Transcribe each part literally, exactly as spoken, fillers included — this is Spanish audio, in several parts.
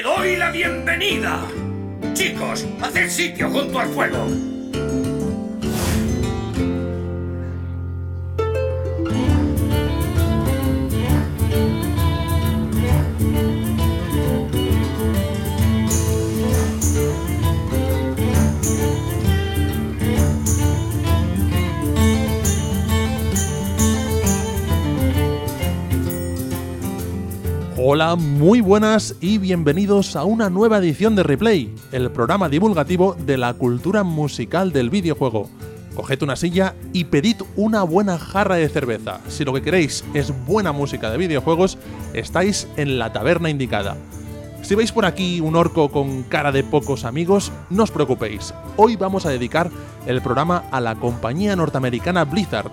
¡Te doy la bienvenida! Chicos, haced sitio junto al fuego. Hola, muy buenas y bienvenidos a una nueva edición de Replay, el programa divulgativo de la cultura musical del videojuego. Coged una silla y pedid una buena jarra de cerveza. Si lo que queréis es buena música de videojuegos, estáis en la taberna indicada. Si veis por aquí un orco con cara de pocos amigos, no os preocupéis. Hoy vamos a dedicar el programa a la compañía norteamericana Blizzard.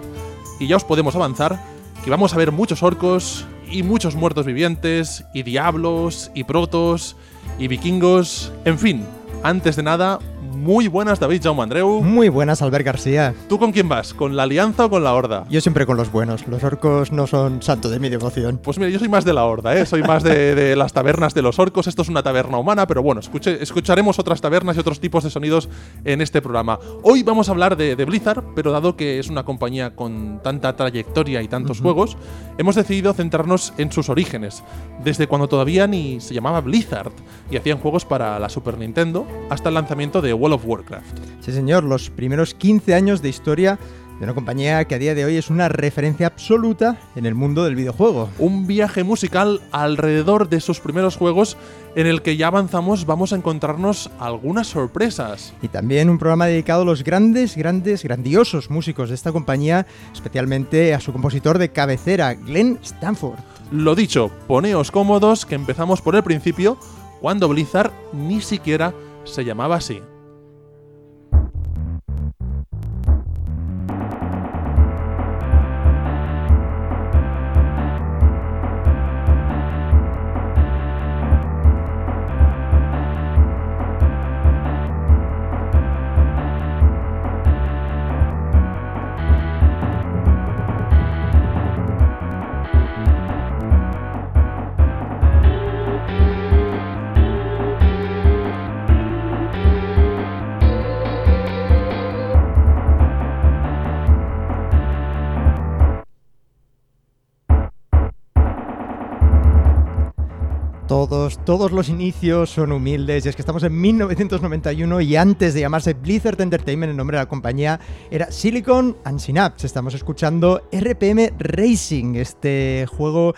Y ya os podemos avanzar que vamos a ver muchos orcos y muchos muertos vivientes, y diablos, y protos, y vikingos, en fin. Antes de nada, muy buenas David Jaume Andreu. Muy buenas Albert García. ¿Tú con quién vas? ¿Con la Alianza o con la Horda? Yo siempre con los buenos, los orcos no son santo de mi devoción. Pues mira, yo soy más de la Horda, ¿eh? Soy más de, de las tabernas de los orcos, esto es una taberna humana, pero bueno, escuche, escucharemos otras tabernas y otros tipos de sonidos en este programa. Hoy vamos a hablar de, de Blizzard, pero dado que es una compañía con tanta trayectoria y tantos uh-huh. juegos, hemos decidido centrarnos en sus orígenes, desde cuando todavía ni se llamaba Blizzard y hacían juegos para la Super Nintendo, hasta el lanzamiento de World of Warcraft. Sí señor, los primeros quince años de historia de una compañía que a día de hoy es una referencia absoluta en el mundo del videojuego. Un viaje musical alrededor de sus primeros juegos en el que ya avanzamos, vamos a encontrarnos algunas sorpresas. Y también un programa dedicado a los grandes, grandes, grandiosos músicos de esta compañía, especialmente a su compositor de cabecera, Glenn Stafford. Lo dicho, poneos cómodos que empezamos por el principio, cuando Blizzard ni siquiera se llamaba así. Todos, todos los inicios son humildes, y es que estamos en mil novecientos noventa y uno y antes de llamarse Blizzard Entertainment, el nombre de la compañía era Silicon and Synapse. Estamos escuchando R P M Racing, este juego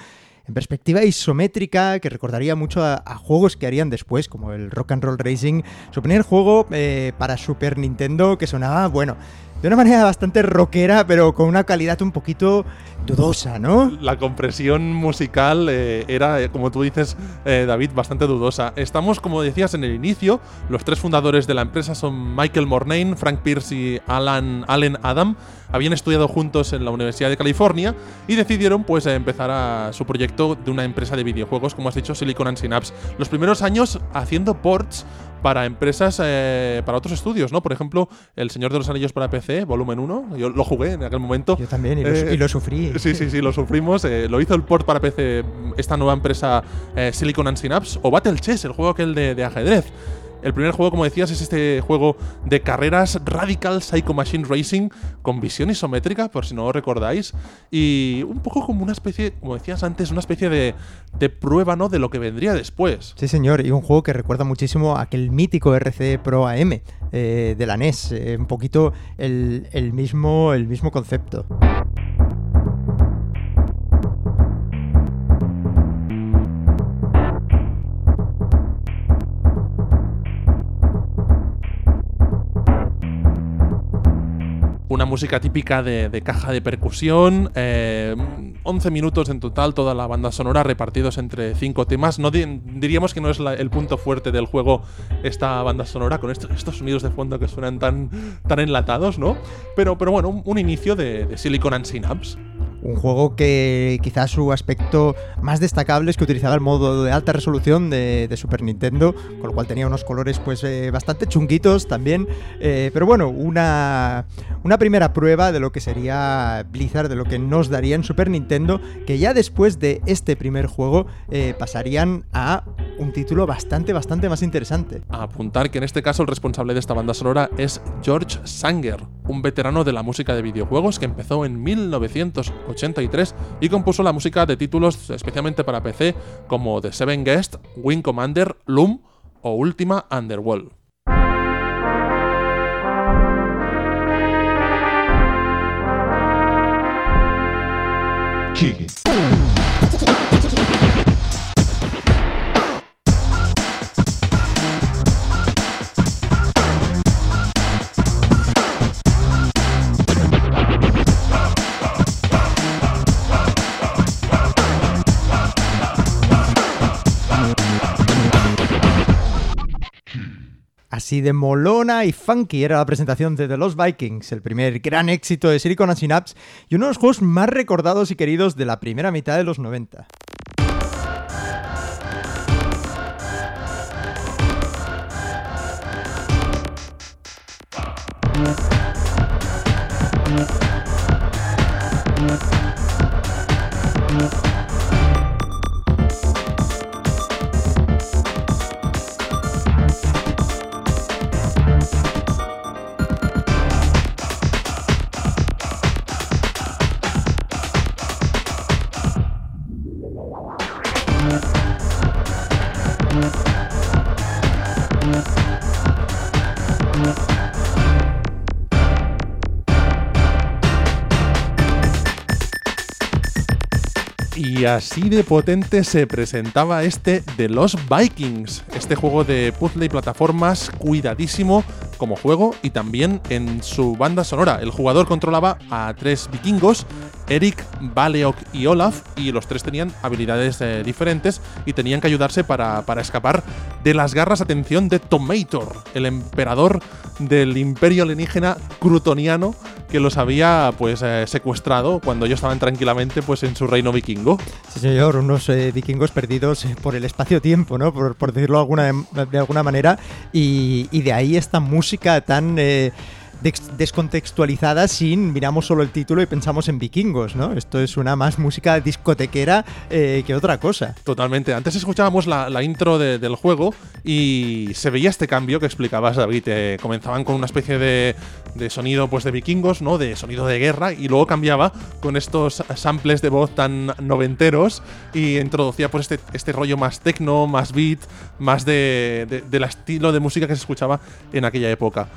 en perspectiva isométrica que recordaría mucho a, a juegos que harían después, como el Rock and Roll Racing, su primer juego eh, para Super Nintendo que sonaba, bueno, de una manera bastante rockera, pero con una calidad un poquito dudosa, ¿no? La compresión musical eh, era, como tú dices, eh, David, bastante dudosa. Estamos, como decías en el inicio, los tres fundadores de la empresa son Michael Mornayne, Frank Pierce y Alan, Allen Adham. Habían estudiado juntos en la Universidad de California y decidieron pues empezar a su proyecto de una empresa de videojuegos, como has dicho, Silicon and Synapse. Los primeros años haciendo ports para empresas, eh, para otros estudios, ¿no? Por ejemplo, El Señor de los Anillos para P C, volumen uno, yo lo jugué en aquel momento. Yo también, y lo, eh, y lo sufrí. Sí, sí, sí, lo sufrimos. Eh, lo hizo el port para P C esta nueva empresa eh, Silicon and Synapse, o Battle Chess, el juego aquel de, de ajedrez. El primer juego, como decías, es este juego de carreras Radical Psycho Machine Racing con visión isométrica, por si no lo recordáis, y un poco como una especie, como decías antes, una especie de, de prueba, ¿no?, de lo que vendría después. Sí, señor, y un juego que recuerda muchísimo a aquel mítico R C Pro A M eh, de la N E S, eh, un poquito el, el, mismo, el mismo concepto. Una música típica de, de caja de percusión, eh, once minutos en total, toda la banda sonora repartidos entre cinco temas. No di- diríamos que no es la, el punto fuerte del juego esta banda sonora, con esto, estos sonidos de fondo que suenan tan, tan enlatados, ¿no? Pero, pero bueno, un, un inicio de, de Silicon and Synapse. un juego que quizás su aspecto más destacable es que utilizaba el modo de alta resolución de, de Super Nintendo, con lo cual tenía unos colores pues eh, bastante chunguitos también, eh, pero bueno, una, una primera prueba de lo que sería Blizzard, de lo que nos daría en Super Nintendo, que ya después de este primer juego eh, pasarían a un título bastante, bastante más interesante. A apuntar que en este caso el responsable de esta banda sonora es George Sanger, un veterano de la música de videojuegos que empezó en mil novecientos ochenta y tres y compuso la música de títulos especialmente para P C como The Seven Guests, Wing Commander, Loom o Ultima Underworld. Así de molona y funky era la presentación de The Lost Vikings, el primer gran éxito de Silicon and Synapse y uno de los juegos más recordados y queridos de la primera mitad de los noventa. Y así de potente se presentaba este The Lost Vikings, este juego de puzzle y plataformas cuidadísimo como juego y también en su banda sonora. El jugador controlaba a tres vikingos, Eric, Valeok y Olaf, y los tres tenían habilidades eh, diferentes y tenían que ayudarse para, para escapar de las garras, atención, de Tomator, el emperador del imperio alienígena crutoniano que los había pues eh, secuestrado cuando ellos estaban tranquilamente pues en su reino vikingo. Sí señor, unos eh, vikingos perdidos por el espacio-tiempo, ¿no? Por, por decirlo alguna, de alguna manera, y, y de ahí esta música tan eh, des- descontextualizada, sin miramos solo el título y pensamos en vikingos, ¿no? Esto es una más música discotequera eh, que otra cosa. Totalmente. Antes escuchábamos la, la intro de, del juego y se veía este cambio que explicabas, David. Eh, comenzaban con una especie de... de sonido pues de vikingos, ¿no? De sonido de guerra, y luego cambiaba con estos samples de voz tan noventeros y introducía pues este, este rollo más techno, más beat, más de, de, del estilo de música que se escuchaba en aquella época.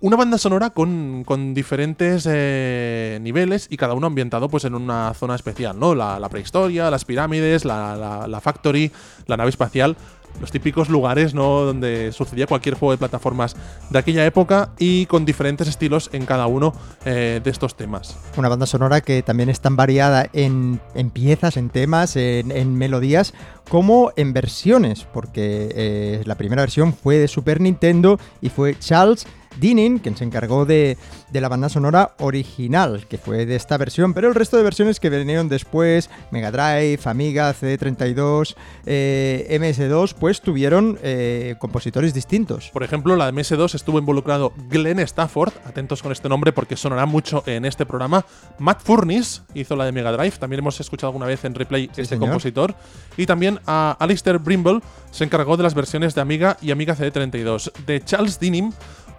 Una banda sonora con, con diferentes eh, niveles y cada uno ambientado pues en una zona especial, ¿no? La, la prehistoria, las pirámides, la, la, la factory, la nave espacial, los típicos lugares, ¿no? Donde sucedía cualquier juego de plataformas de aquella época y con diferentes estilos en cada uno eh, de estos temas. Una banda sonora que también es tan variada en, en piezas, en temas, en, en melodías, como en versiones, porque eh, la primera versión fue de Super Nintendo y fue Charles Dinning quien se encargó de, de la banda sonora original, que fue de esta versión, pero el resto de versiones que vinieron después, Mega Drive, Amiga, C D treinta y dos, eh, M S dos, pues tuvieron eh, compositores distintos. Por ejemplo, la de M S dos estuvo involucrado Glenn Stafford, atentos con este nombre porque sonará mucho en este programa. Matt Furniss hizo la de Mega Drive, también hemos escuchado alguna vez en Replay sí, este señor. compositor. Y también a Alistair Brimble se encargó de las versiones de Amiga y Amiga C D treinta y dos. De Charles Dinning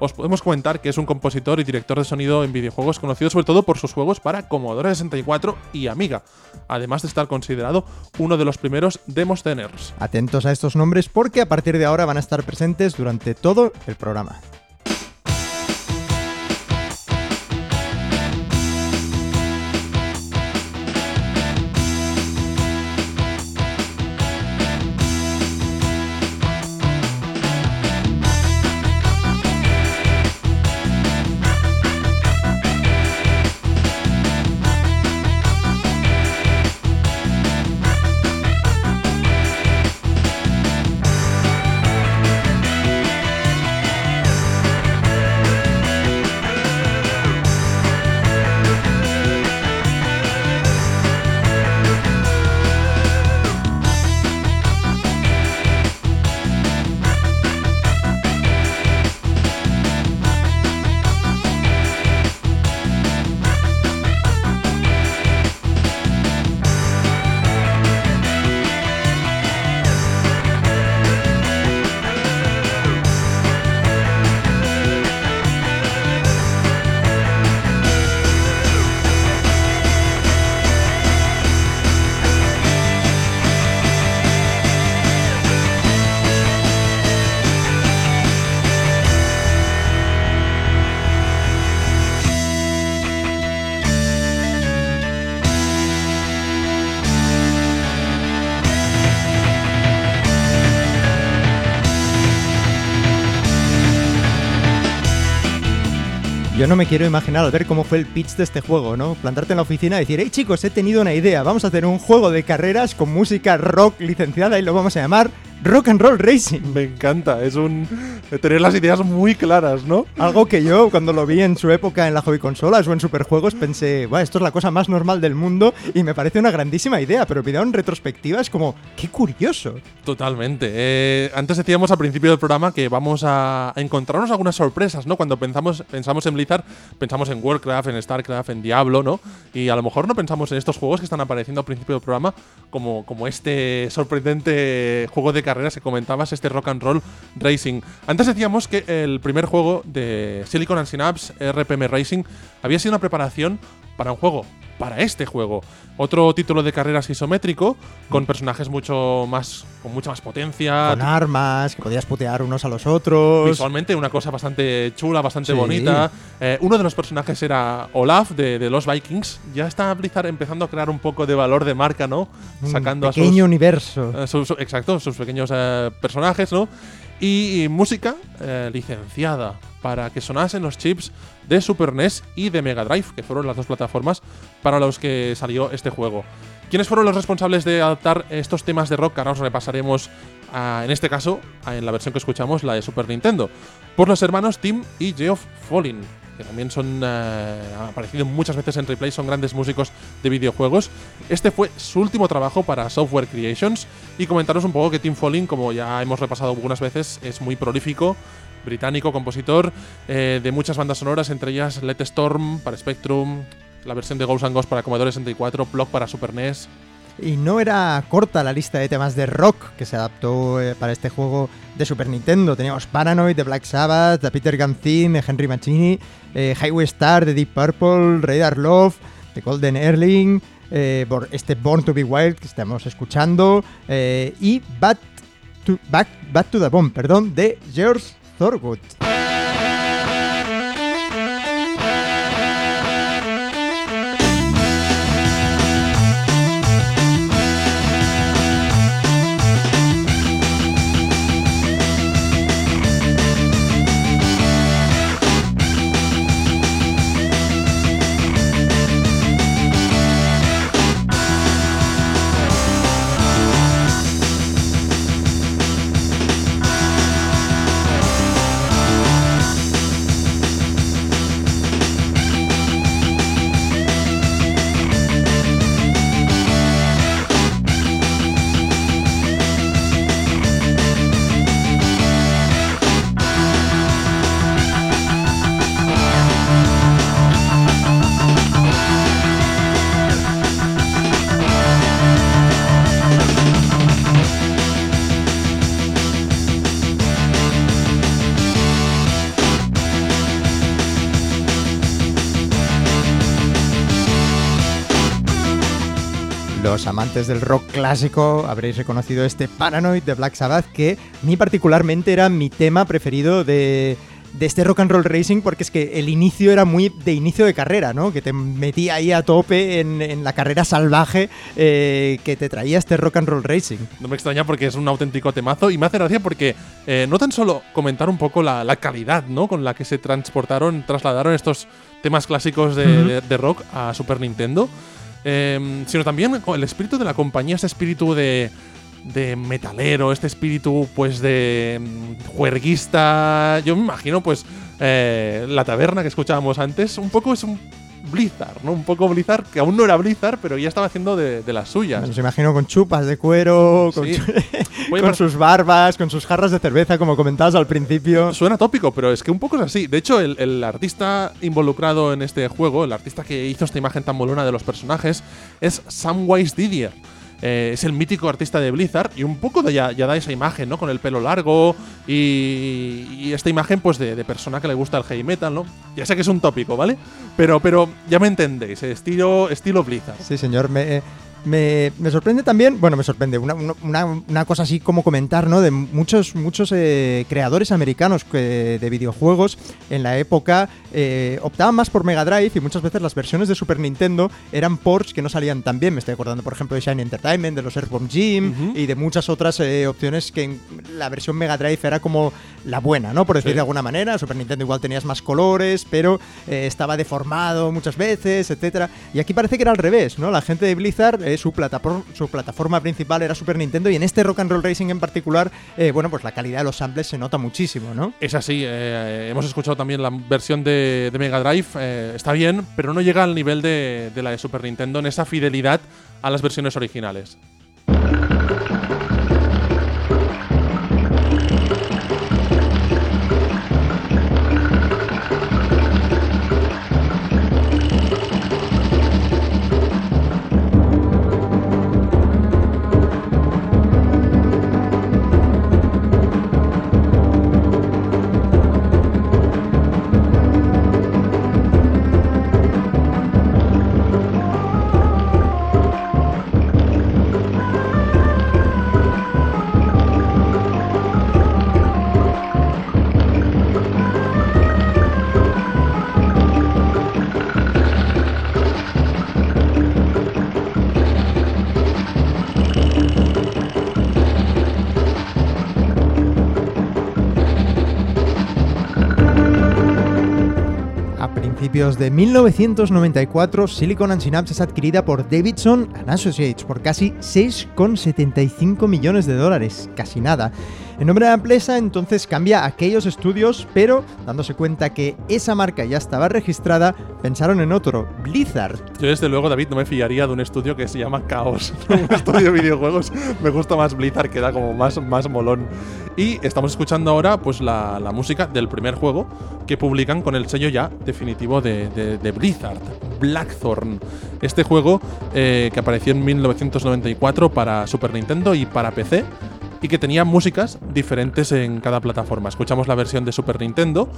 os podemos comentar que es un compositor y director de sonido en videojuegos conocido sobre todo por sus juegos para Commodore sesenta y cuatro y Amiga, además de estar considerado uno de los primeros Demosceners. Atentos a estos nombres porque a partir de ahora van a estar presentes durante todo el programa. Yo no me quiero imaginar al ver cómo fue el pitch de este juego, ¿no? Plantarte en la oficina y decir, hey chicos, he tenido una idea, vamos a hacer un juego de carreras con música rock licenciada y lo vamos a llamar Rock and Roll Racing. Me encanta, es un... tener las ideas muy claras, ¿no? Algo que yo, cuando lo vi en su época en la hobby consolas o en superjuegos, pensé, buah, esto es la cosa más normal del mundo y me parece una grandísima idea, pero mirado en retrospectiva es como, qué curioso. Totalmente. Eh, antes decíamos al principio del programa que vamos a encontrarnos algunas sorpresas, ¿no? Cuando pensamos, pensamos en Blizzard, pensamos en Warcraft, en StarCraft, en Diablo, ¿no? Y a lo mejor no pensamos en estos juegos que están apareciendo al principio del programa, como, como este sorprendente juego de carreras que comentabas, este Rock and Roll Racing. Antes decíamos que el primer juego de Silicon and Synapse, R P M Racing, había sido una preparación para un juego, para este juego. Otro título de carreras isométrico, con personajes mucho más, con mucha más potencia. Con armas, que podías putear unos a los otros. Visualmente una cosa bastante chula, bastante sí. bonita. Eh, uno de los personajes era Olaf, de, de los Vikings. Ya está Blizzard empezando a crear un poco de valor de marca, ¿no? Sacando un pequeño a sus, universo. Eh, sus, exacto, sus pequeños eh, personajes, ¿no? Y, y música eh, licenciada para que sonasen los chips de Super N E S y de Mega Drive, que fueron las dos plataformas para los que salió este juego. ¿Quiénes fueron los responsables de adaptar estos temas de rock? Ahora os repasaremos, a, en este caso, a, en la versión que escuchamos, la de Super Nintendo. Pues los hermanos Tim y Geoff Follin, que también son, eh, han aparecido muchas veces en Replay, son grandes músicos de videojuegos. Este fue su último trabajo para Software Creations. Y comentaros un poco que Tim Follin, como ya hemos repasado algunas veces, es muy prolífico, británico, compositor eh, de muchas bandas sonoras, entre ellas Let Storm para Spectrum, la versión de Ghosts and Ghosts para Commodore sesenta y cuatro, Block para Super N E S. Y no era corta la lista de temas de rock que se adaptó eh, para este juego de Super Nintendo. Teníamos Paranoid de Black Sabbath, The Peter Gunn Theme, Henry Mancini, eh, Highway Star de Deep Purple, Radar Love, The Golden Erling, eh, este Born to be Wild que estamos escuchando, eh, y Back to, Back, Back to the Bomb, perdón, de George Thorogood. Los amantes del rock clásico habréis reconocido este Paranoid de Black Sabbath, que a mí particularmente era mi tema preferido de, de este Rock and Roll Racing, porque es que el inicio era muy de inicio de carrera, ¿no? Que te metía ahí a tope en, en la carrera salvaje eh, que te traía este Rock and Roll Racing. No me extraña porque es un auténtico temazo y me hace gracia porque eh, no tan solo comentar un poco la, la calidad, ¿no? Con la que se transportaron, trasladaron estos temas clásicos de, uh-huh. de, de rock a Super Nintendo, Eh, sino también el espíritu de la compañía, este espíritu de, de metalero, este espíritu pues de juerguista. Yo me imagino pues eh, la taberna que escuchábamos antes, un poco es un Blizzard, ¿no? Un poco Blizzard, que aún no era Blizzard, pero ya estaba haciendo de, de las suyas. Nos imagino con chupas de cuero, con, sí. chu- con par- sus barbas, con sus jarras de cerveza, como comentabas al principio. Suena tópico, pero es que un poco es así. De hecho, el, el artista involucrado en este juego, el artista que hizo esta imagen tan molona de los personajes, es Samwise Didier. Eh, es el mítico artista de Blizzard y un poco de, ya, ya da esa imagen, ¿no? Con el pelo largo y, y esta imagen pues de, de persona que le gusta el heavy metal, ¿no? Ya sé que es un tópico, ¿vale? Pero, pero ya me entendéis, eh, estilo, estilo Blizzard. Sí, señor. Me, eh, Me, me sorprende también, bueno, me sorprende una, una, una cosa así como comentar, ¿no? De muchos muchos eh, creadores americanos que, de videojuegos en la época eh, optaban más por Mega Drive, y muchas veces las versiones de Super Nintendo eran ports que no salían tan bien. Me estoy acordando, por ejemplo, de Shine Entertainment, de los Earthworm Jim, uh-huh, y de muchas otras eh, opciones que en la versión Mega Drive era como la buena, ¿no? Por decir, sí, de alguna manera. Super Nintendo igual tenías más colores, pero eh, estaba deformado muchas veces, etcétera. Y aquí parece que era al revés, ¿no? La gente de Blizzard... Eh, Su, plata, su plataforma principal era Super Nintendo, y en este Rock and Roll Racing en particular, eh, bueno, pues la calidad de los samples se nota muchísimo, ¿no? Es así, eh, hemos escuchado también la versión de, de Mega Drive, eh, está bien, pero no llega al nivel de, de la de Super Nintendo en esa fidelidad a las versiones originales. De mil novecientos noventa y cuatro, Silicon and Synapse es adquirida por Davidson and Associates por casi seis coma setenta y cinco millones de dólares, casi nada. El nombre de la empresa entonces cambia a aquellos estudios, pero dándose cuenta que esa marca ya estaba registrada, pensaron en otro, Blizzard. Yo desde luego, David, no me fiaría de un estudio que se llama Chaos, un estudio de videojuegos. Me gusta más Blizzard, que da como más, más molón. Y estamos escuchando ahora pues la, la música del primer juego que publican con el sello ya definitivo de, de, de Blizzard, Blackthorn. Este juego eh, que apareció en mil novecientos noventa y cuatro para Super Nintendo y para P C, y que tenía músicas diferentes en cada plataforma. Escuchamos la versión de Super Nintendo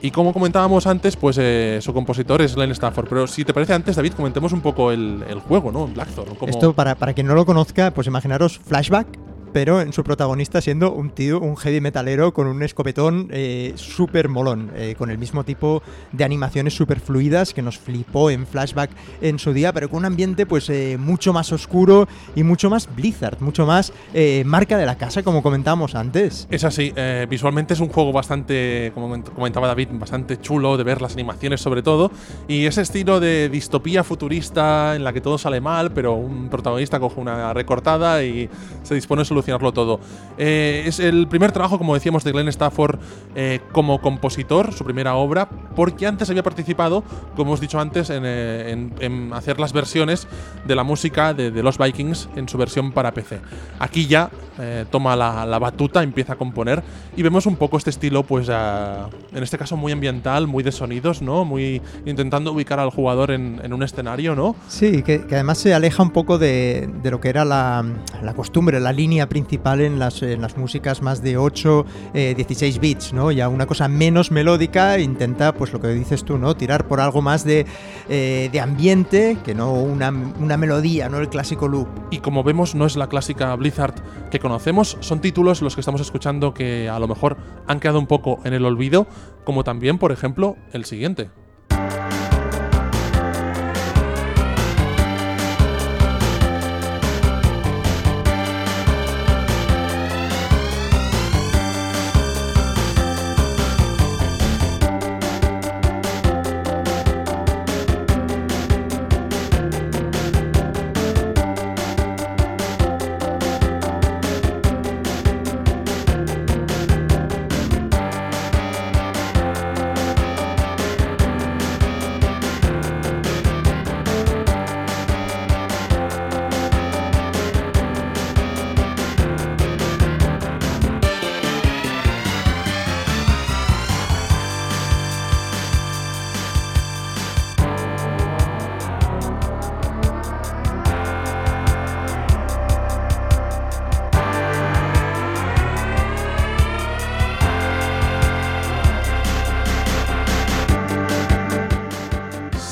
y, como comentábamos antes, pues eh, su compositor es Glenn Stafford. Pero si te parece, antes, David, comentemos un poco el, el juego, ¿no? Blackthorn. Como... Esto, para, para quien no lo conozca, pues imaginaros Flashback, pero en su protagonista siendo un tío, un heavy metalero con un escopetón eh, súper molón, eh, con el mismo tipo de animaciones súper fluidas que nos flipó en Flashback en su día, pero con un ambiente pues eh, mucho más oscuro y mucho más Blizzard, mucho más eh, marca de la casa, como comentábamos antes. Es así, eh, visualmente es un juego bastante, como comentaba David, bastante chulo de ver, las animaciones sobre todo, y ese estilo de distopía futurista en la que todo sale mal, pero un protagonista coge una recortada y se dispone a solucionar todo. Eh, es el primer trabajo, como decíamos, de Glenn Stafford eh, como compositor, su primera obra, porque antes había participado, como os he dicho antes, en, eh, en, en hacer las versiones de la música de, de los Vikings en su versión para P C. Aquí ya eh, toma la, la batuta, empieza a componer, y vemos un poco este estilo, pues a, en este caso muy ambiental, muy de sonidos, ¿no? Muy intentando ubicar al jugador en, en un escenario, ¿no? Sí, que, que además se aleja un poco de, de lo que era la, la costumbre, la línea principal en las, en las músicas más de ocho, eh, dieciséis bits, ¿no? Ya una cosa menos melódica, intenta, pues lo que dices tú, ¿no? Tirar por algo más de, eh, de ambiente, que no una, una melodía, no el clásico loop. Y como vemos, no es la clásica Blizzard que conocemos, son títulos los que estamos escuchando que a lo mejor han quedado un poco en el olvido, como también, por ejemplo, el siguiente.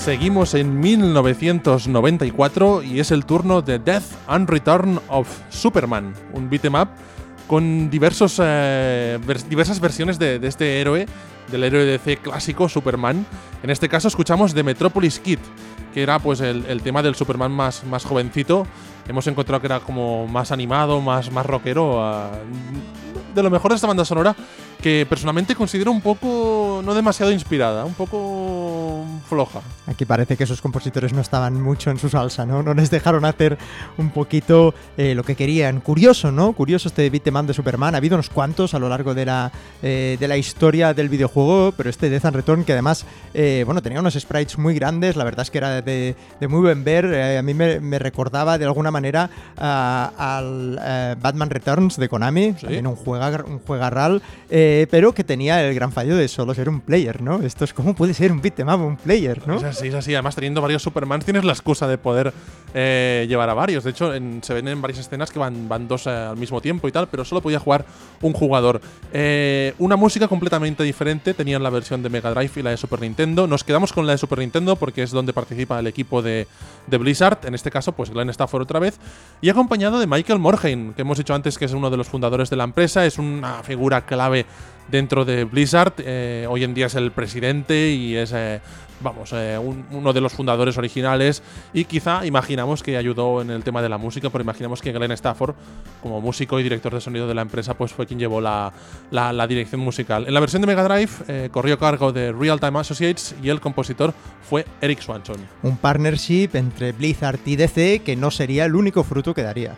Seguimos en mil novecientos noventa y cuatro y es el turno de Death and Return of Superman, un beat'em up con diversos, eh, vers- diversas versiones de, de este héroe, del héroe de D C clásico Superman. En este caso escuchamos The Metropolis Kid, que era pues el, el tema del Superman más, más jovencito. Hemos encontrado que era como más animado, más, más rockero. Uh, de lo mejor de esta banda sonora, que personalmente considero un poco no demasiado inspirada, un poco floja. Aquí parece que esos compositores no estaban mucho en su salsa, ¿no? No les dejaron hacer un poquito eh, lo que querían. Curioso, ¿no? Curioso este beat'em up de Superman. Ha habido unos cuantos a lo largo de la, eh, de la historia del videojuego, pero este Death and Return, que además eh, bueno, tenía unos sprites muy grandes, la verdad es que era de, de muy buen ver. Eh, a mí me, me recordaba de alguna manera uh, al uh, Batman Returns de Konami, ¿sí? También un, juega, un juegarral, eh, pero que tenía el gran fallo de solo ser un player, ¿no? Esto es, ¿cómo puede ser un beat'em up, un player, no? Es así, es así. Además, teniendo varios Supermans, tienes la excusa de poder eh, llevar a varios. De hecho, en, se ven en varias escenas que van, van dos eh, al mismo tiempo y tal, pero solo podía jugar un jugador. Eh, una música completamente diferente. Tenían la versión de Mega Drive y la de Super Nintendo. Nos quedamos con la de Super Nintendo porque es donde participa el equipo de, de Blizzard. En este caso, pues Glenn Stafford otra vez, y acompañado de Michael Mornayne, que hemos dicho antes que es uno de los fundadores de la empresa, es una figura clave dentro de Blizzard, eh, hoy en día es el presidente y es, eh, vamos, eh, un, uno de los fundadores originales, y quizá imaginamos que ayudó en el tema de la música, pero imaginamos que Glenn Stafford, como músico y director de sonido de la empresa, pues fue quien llevó la, la, la dirección musical. En la versión de Mega Drive eh, corrió a cargo de Real Time Associates y el compositor fue Eric Swanson. Un partnership entre Blizzard y D C que no sería el único fruto que daría.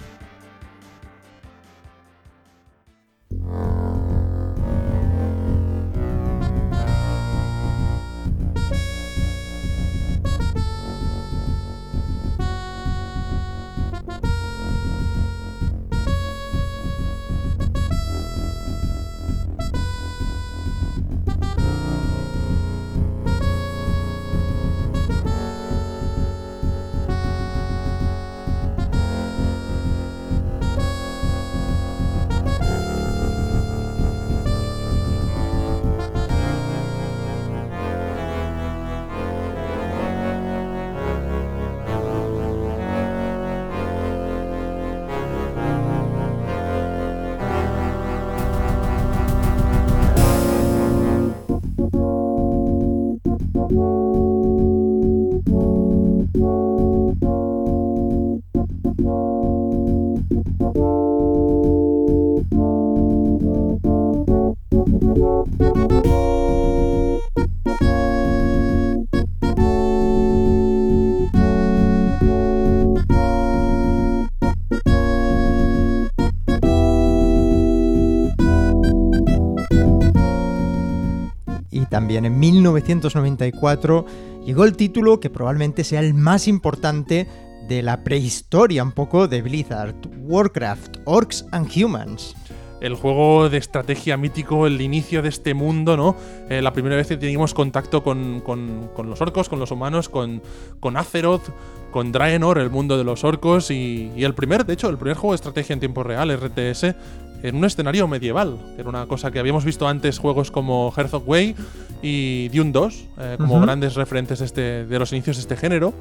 También en mil novecientos noventa y cuatro llegó el título que probablemente sea el más importante de la prehistoria un poco de Blizzard, Warcraft, Orcs and Humans. El juego de estrategia mítico, el inicio de este mundo, ¿no? Eh, la primera vez que teníamos contacto con, con, con los orcos, con los humanos, con, con Azeroth, con Draenor, el mundo de los orcos, y, y el primer, de hecho, el primer juego de estrategia en tiempo real, R T S, en un escenario medieval. Era una cosa que habíamos visto antes juegos como Hearthstone y Dune dos, eh, como uh-huh. grandes referentes de, este, de los inicios de este género,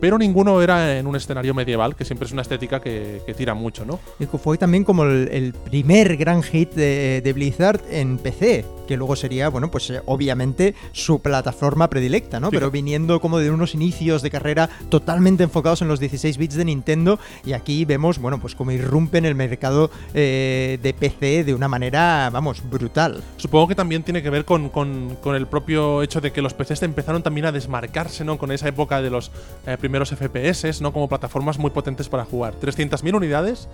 pero ninguno era en un escenario medieval, que siempre es una estética que, que tira mucho, ¿no? Y fue también como el, el primer gran hit de, de Blizzard en P C, que luego sería, bueno, pues obviamente su plataforma predilecta, ¿no? Sí. Pero viniendo como de unos inicios de carrera totalmente enfocados en los dieciséis bits de Nintendo, y aquí vemos, bueno, pues como irrumpe en el mercado eh, de P C de una manera, vamos, brutal. Supongo que también tiene que ver con, con, con el propio hecho de que los P Cs empezaron también a desmarcarse, ¿no? Con esa época de los eh, primeros F P S, ¿no? Como plataformas muy potentes para jugar. trescientas mil unidades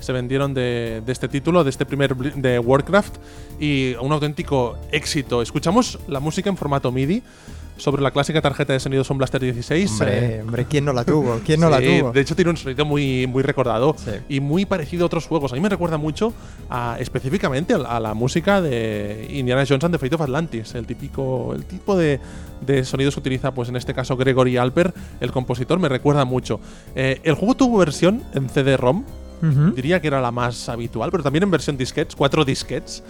se vendieron de, de este título, de este primer de Warcraft, y un auténtico éxito. Escuchamos la música en formato MIDI sobre la clásica tarjeta de sonido Sound Blaster dieciséis. Hombre, eh, hombre ¿quién no la tuvo? ¿Quién no sí, la tuvo? De hecho tiene un sonido muy, muy recordado, sí, y muy parecido a otros juegos. A mí me recuerda mucho a, específicamente a, a la música de Indiana Jones and the Fate of Atlantis, el típico, el tipo de, de sonidos que utiliza, pues en este caso Gregory Alper, el compositor, me recuerda mucho. Eh, el juego tuvo versión en C D ROM. Uh-huh. Diría que era la más habitual, pero también en versión disquets, cuatro disquets.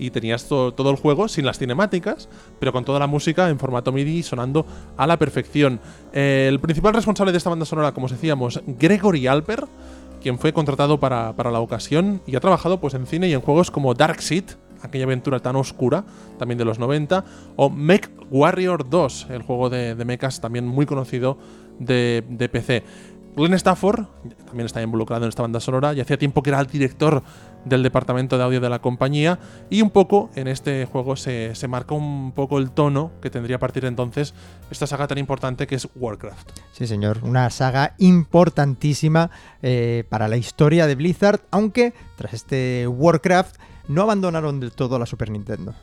y tenías to- todo el juego sin las cinemáticas, pero con toda la música en formato MIDI sonando a la perfección. Eh, el principal responsable de esta banda sonora, como os decíamos, Gregory Alper, quien fue contratado para, para la ocasión y ha trabajado pues, en cine y en juegos como Darkseid, aquella aventura tan oscura, también de los noventa, o Mech Warrior dos, el juego de, de mechas también muy conocido de, de P C. Glenn Stafford también está involucrado en esta banda sonora y hacía tiempo que era el director del departamento de audio de la compañía, y un poco en este juego se, se marcó un poco el tono que tendría a partir de entonces esta saga tan importante que es Warcraft. Sí señor, una saga importantísima eh, para la historia de Blizzard, aunque tras este Warcraft no abandonaron del todo la Super Nintendo.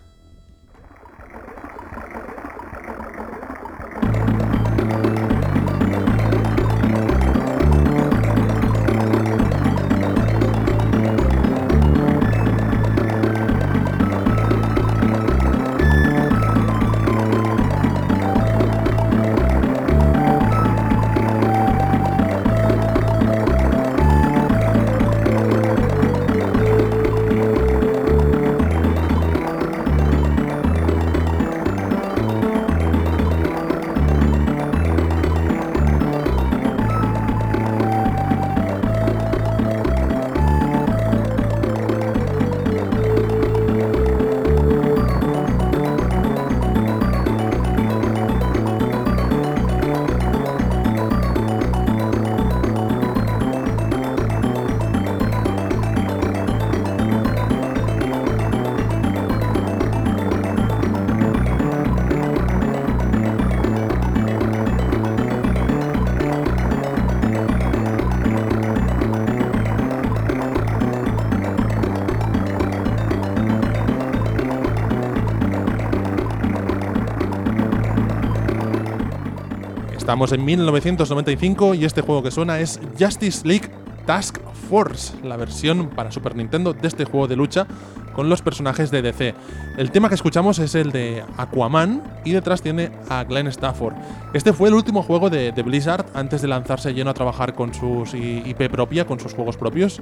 Estamos en mil novecientos noventa y cinco y este juego que suena es Justice League Task Force, la versión para Super Nintendo de este juego de lucha con los personajes de D C. El tema que escuchamos es el de Aquaman y detrás tiene a Glenn Stafford. Este fue el último juego de, de Blizzard antes de lanzarse lleno a trabajar con sus I P propia, con sus juegos propios.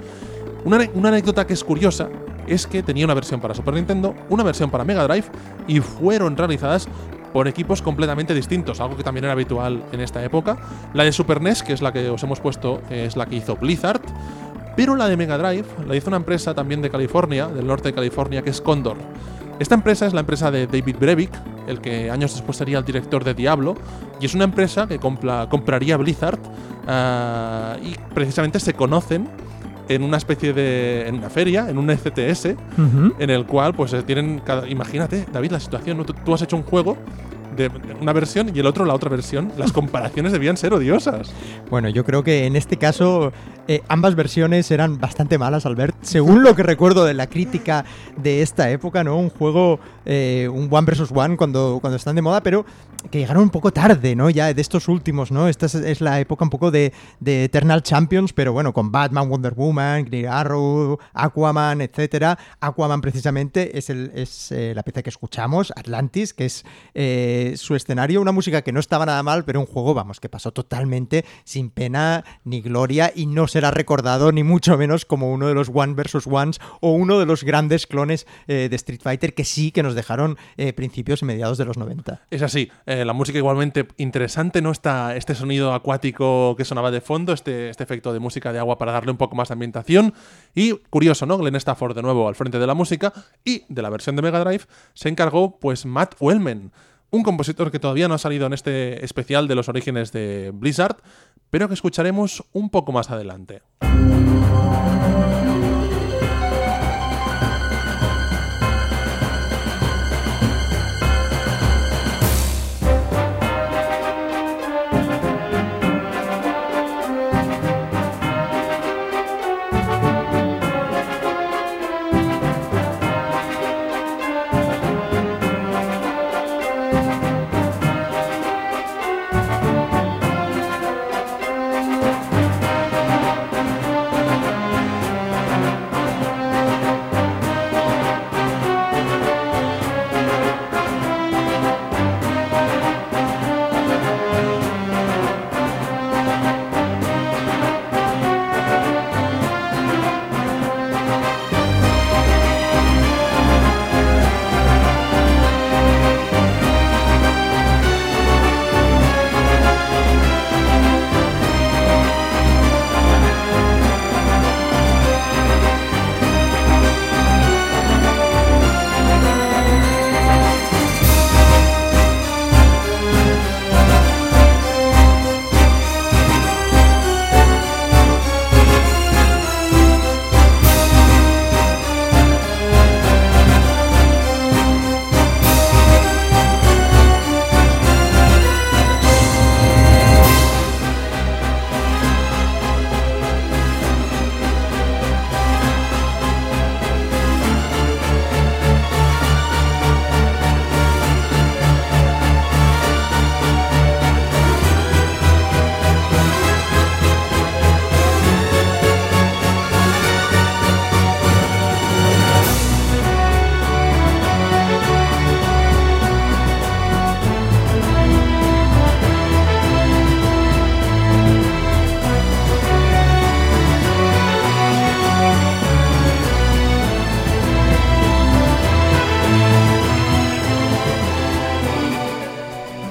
Una, una anécdota que es curiosa es que tenía una versión para Super Nintendo, una versión para Mega Drive y fueron realizadas por equipos completamente distintos, algo que también era habitual en esta época. La de Super N E S, que es la que os hemos puesto, es la que hizo Blizzard, pero la de Mega Drive la hizo una empresa también de California, del norte de California, que es Condor. Esta empresa es la empresa de David Brevik, el que años después sería el director de Diablo, y es una empresa que compra, compraría Blizzard uh, y precisamente se conocen en una especie de... en una feria, en un E C T S, uh-huh. en el cual pues tienen... Cada, imagínate, David, la situación, ¿no? tú, tú has hecho un juego de una versión y el otro la otra versión. Las comparaciones debían ser odiosas. Bueno, yo creo que en este caso eh, ambas versiones eran bastante malas, Albert, según lo que recuerdo de la crítica de esta época, ¿no? Un juego, eh, un One versus One cuando, cuando están de moda, pero que llegaron un poco tarde, ¿no? Ya de estos últimos, ¿no? Esta es, es la época un poco de, de Eternal Champions, pero bueno, con Batman, Wonder Woman, Green Arrow, Aquaman, etcétera. Aquaman, precisamente, es, el, es eh, la pieza que escuchamos, Atlantis, que es... Eh, su escenario, una música que no estaba nada mal, pero un juego, vamos, que pasó totalmente sin pena ni gloria y no será recordado ni mucho menos como uno de los One versus Ones o uno de los grandes clones eh, de Street Fighter que sí que nos dejaron eh, principios y mediados de los noventa. Es así, eh, la música igualmente interesante, ¿no? Está este sonido acuático que sonaba de fondo, este, este efecto de música de agua para darle un poco más de ambientación y curioso, ¿no? Glenn Stafford de nuevo al frente de la música y de la versión de Mega Drive se encargó pues Matt Uelmen, un compositor que todavía no ha salido en este especial de los orígenes de Blizzard, pero que escucharemos un poco más adelante.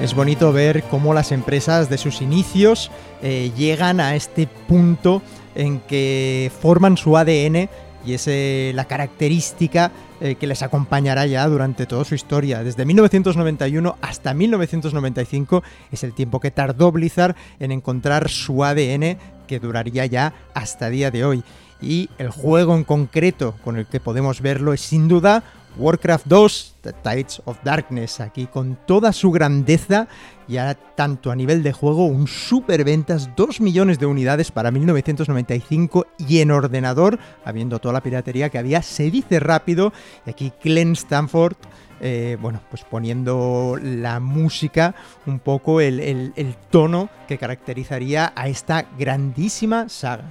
es bonito ver cómo las empresas de sus inicios eh, llegan a este punto en que forman su A D N y es eh, la característica eh, que les acompañará ya durante toda su historia. Desde mil novecientos noventa y uno hasta mil novecientos noventa y cinco es el tiempo que tardó Blizzard en encontrar su A D N, que duraría ya hasta día de hoy. Y el juego en concreto con el que podemos verlo es sin duda Warcraft dos, The Tides of Darkness, aquí con toda su grandeza, ya tanto a nivel de juego, un superventas, dos millones de unidades para mil novecientos noventa y cinco y en ordenador, habiendo toda la piratería que había, se dice rápido, y aquí Glenn Stafford, eh, bueno, pues poniendo la música, un poco el, el, el tono que caracterizaría a esta grandísima saga.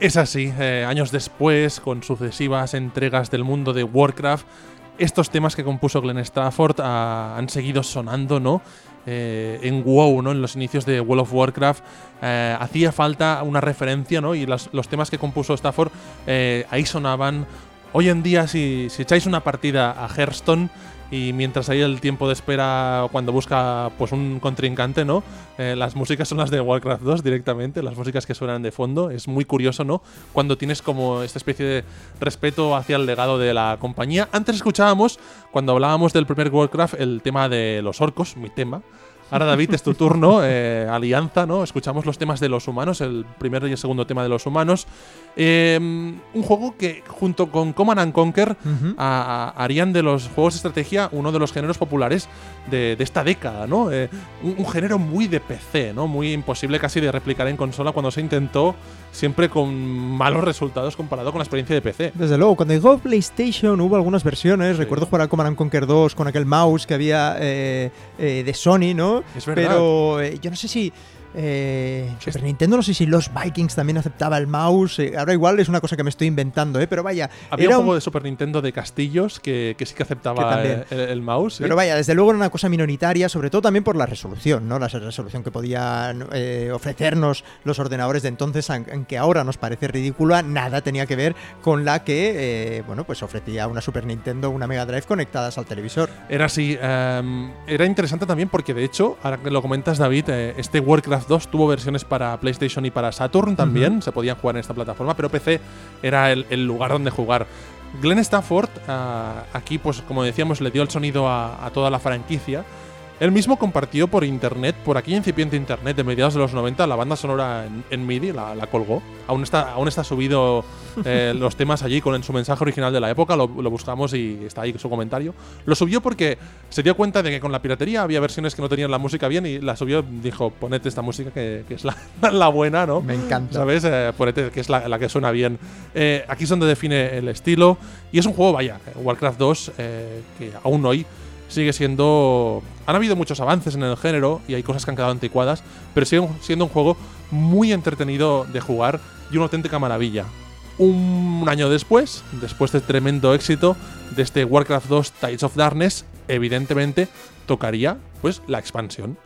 Es así, eh, años después, con sucesivas entregas del mundo de Warcraft, estos temas que compuso Glenn Stafford ah, han seguido sonando, ¿no? Eh, en WoW, ¿no? En los inicios de World of Warcraft eh, hacía falta una referencia, ¿no? Y los, los temas que compuso Stafford eh, ahí sonaban. Hoy en día, si, si echáis una partida a Hearthstone y mientras hay el tiempo de espera cuando busca pues un contrincante, ¿no? Eh, las músicas son las de Warcraft dos directamente, las músicas que suenan de fondo. Es muy curioso, ¿no? Cuando tienes como esta especie de respeto hacia el legado de la compañía. Antes escuchábamos, cuando hablábamos del primer Warcraft, el tema de los orcos, mi tema. Ahora, David, es tu turno, eh, Alianza, ¿no? Escuchamos los temas de los humanos, el primer y el segundo tema de los humanos. Eh, un juego que, junto con Command and Conquer, uh-huh. a, a, harían de los juegos de estrategia uno de los géneros populares de, de esta década, ¿no? Eh, un, un género muy de P C, ¿no? Muy imposible casi de replicar en consola cuando se intentó, siempre con malos resultados comparado con la experiencia de P C. Desde luego, cuando llegó PlayStation hubo algunas versiones, sí. Recuerdo jugar a Command and Conquer dos con aquel mouse que había eh, eh, de Sony, ¿no? Es verdad. Pero eh, yo no sé si eh, Super Nintendo, no sé si los Vikings también aceptaba el mouse. Eh, ahora igual es una cosa que me estoy inventando, ¿eh? Pero vaya. Había era un juego un... de Super Nintendo de castillos que, que sí que aceptaba que el, el mouse. ¿Sí? Pero vaya, desde luego era una cosa minoritaria, sobre todo también por la resolución, ¿no? La resolución que podían eh, ofrecernos los ordenadores de entonces, aunque ahora nos parece ridícula, nada tenía que ver con la que eh, bueno, pues ofrecía una Super Nintendo, una Mega Drive conectadas al televisor. Era así. Um, era interesante también porque, de hecho, ahora que lo comentas, David, eh, este Warcraft dos tuvo versiones para PlayStation y para Saturn también, uh-huh. se podían jugar en esta plataforma, pero P C era el, el lugar donde jugar. Glenn Stafford, uh, aquí, pues como decíamos, le dio el sonido a, a toda la franquicia. Él mismo compartió por internet, por aquí incipiente internet de mediados de los noventa, la banda sonora en, en MIDI, la, la colgó. Aún está, aún está subido eh, los temas allí con en su mensaje original de la época, lo, lo buscamos y está ahí su comentario. Lo subió porque se dio cuenta de que con la piratería había versiones que no tenían la música bien y la subió, dijo, ponete esta música que, que es la, la buena, ¿no? Me encanta. ¿Sabes? Eh, ponete que es la, la que suena bien. Eh, aquí es donde define el estilo y es un juego, vaya, Warcraft dos, eh, que aún hoy sigue siendo... Han habido muchos avances en el género y hay cosas que han quedado anticuadas, pero sigue siendo un juego muy entretenido de jugar y una auténtica maravilla. Un año después, después del tremendo éxito de este Warcraft dos Tides of Darkness, evidentemente tocaría pues la expansión.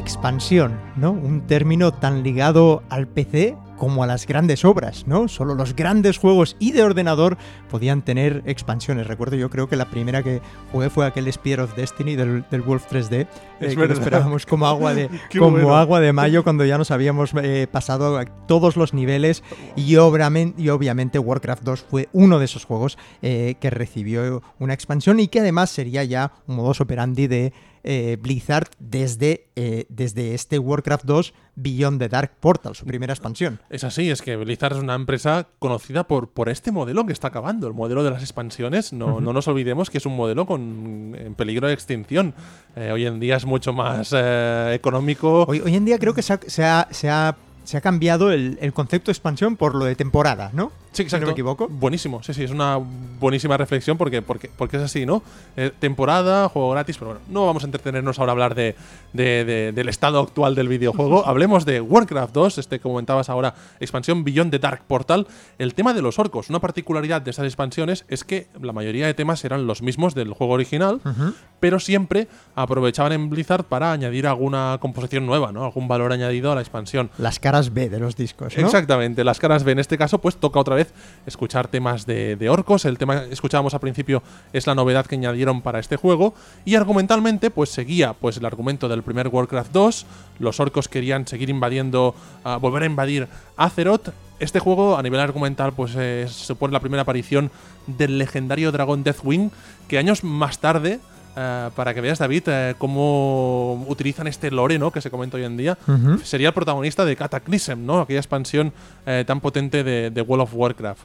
expansión, ¿no? Un término tan ligado al P C como a las grandes obras, ¿no? Solo los grandes juegos y de ordenador podían tener expansiones. Recuerdo, yo creo que la primera que jugué fue aquel Spear of Destiny del, del Wolf tres D, eh, es que lo esperábamos como agua de como bueno. agua de mayo cuando ya nos habíamos eh, pasado a todos los niveles, y, obramen, y obviamente Warcraft dos fue uno de esos juegos eh, que recibió una expansión y que además sería ya un modus operandi de Eh, Blizzard desde, eh, desde este Warcraft dos Beyond the Dark Portal, su primera expansión. Es así, es que Blizzard es una empresa conocida por, por este modelo que está acabando, el modelo de las expansiones. No, uh-huh. no nos olvidemos que es un modelo con, en peligro de extinción. Eh, hoy en día es mucho más eh, económico. Hoy, hoy en día creo que se ha, se ha, se ha, se ha cambiado el, el concepto de expansión por lo de temporada, ¿no? Sí, exacto. Si no me equivoco. Buenísimo, sí, sí, es una buenísima reflexión porque, porque, porque es así, ¿no? Eh, temporada, juego gratis, pero bueno, no vamos a entretenernos ahora a hablar de, de, de, del estado actual del videojuego. Hablemos de Warcraft dos, este, como comentabas ahora, expansión Beyond the Dark Portal. El tema de los orcos, una particularidad de estas expansiones es que la mayoría de temas eran los mismos del juego original, uh-huh. pero siempre aprovechaban en Blizzard para añadir alguna composición nueva, ¿no? Algún valor añadido a la expansión. Las caras B de los discos, ¿no? Exactamente, las caras B. En este caso, pues toca otra vez escuchar temas de, de orcos. El tema que escuchábamos al principio es la novedad que añadieron para este juego, y argumentalmente pues seguía pues el argumento del primer Warcraft dos. Los orcos querían seguir invadiendo, uh, volver a invadir Azeroth. Este juego, a nivel argumental, pues eh, supone la primera aparición del legendario dragón Deathwing, que años más tarde, Uh, para que veas, David, uh, cómo utilizan este lore, ¿no?, que se comenta hoy en día, uh-huh. sería el protagonista de Cataclysm, ¿no?, aquella expansión uh, tan potente de, de World of Warcraft.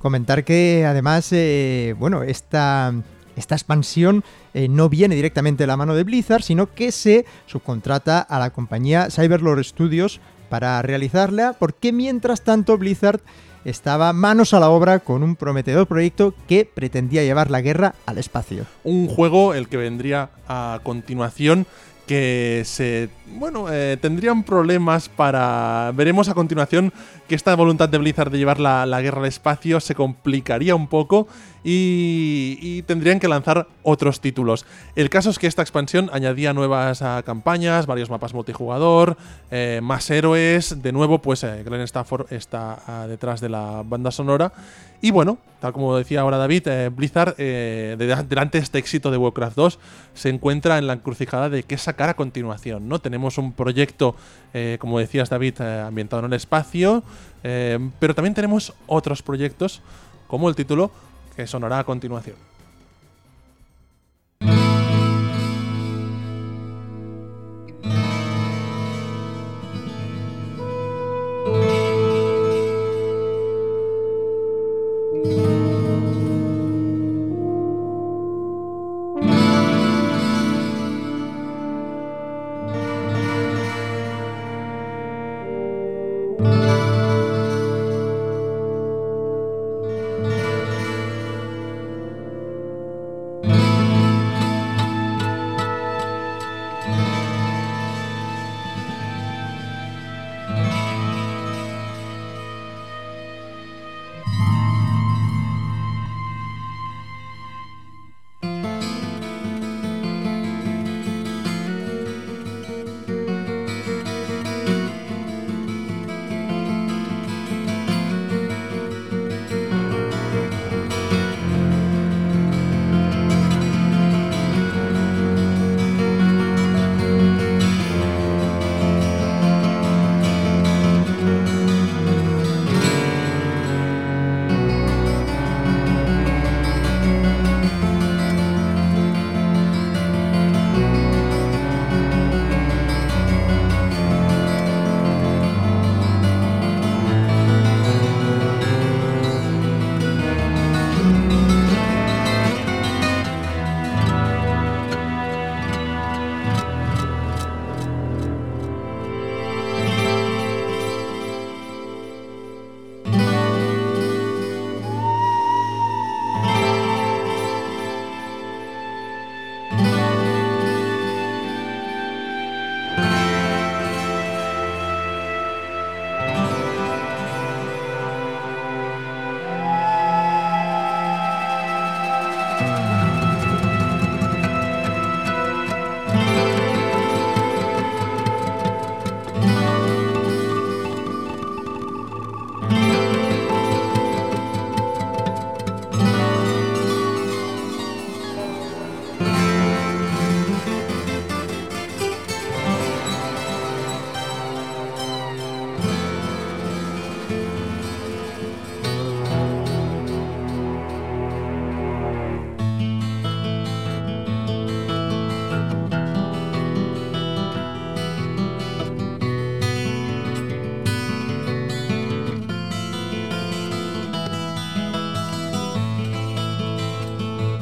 Comentar que, además, eh, bueno, esta, esta expansión eh, no viene directamente de la mano de Blizzard, sino que se subcontrata a la compañía Cyberlore Studios para realizarla, porque mientras tanto Blizzard estaba manos a la obra con un prometedor proyecto que pretendía llevar la guerra al espacio. Un juego, el que vendría a continuación, que se bueno eh, tendrían problemas para... Veremos a continuación que esta voluntad de Blizzard de llevar la, la guerra al espacio se complicaría un poco y, y tendrían que lanzar otros títulos. El caso es que esta expansión añadía nuevas uh, campañas, varios mapas multijugador, eh, más héroes. De nuevo, pues eh, Glenn Stafford está uh, detrás de la banda sonora. Y bueno, tal como decía ahora David, eh, Blizzard, eh, delante de este éxito de Warcraft dos, se encuentra en la encrucijada de qué sacar a continuación, ¿no? Tenemos un proyecto, eh, como decías David, eh, ambientado en el espacio, eh, pero también tenemos otros proyectos, como el título que sonará a continuación.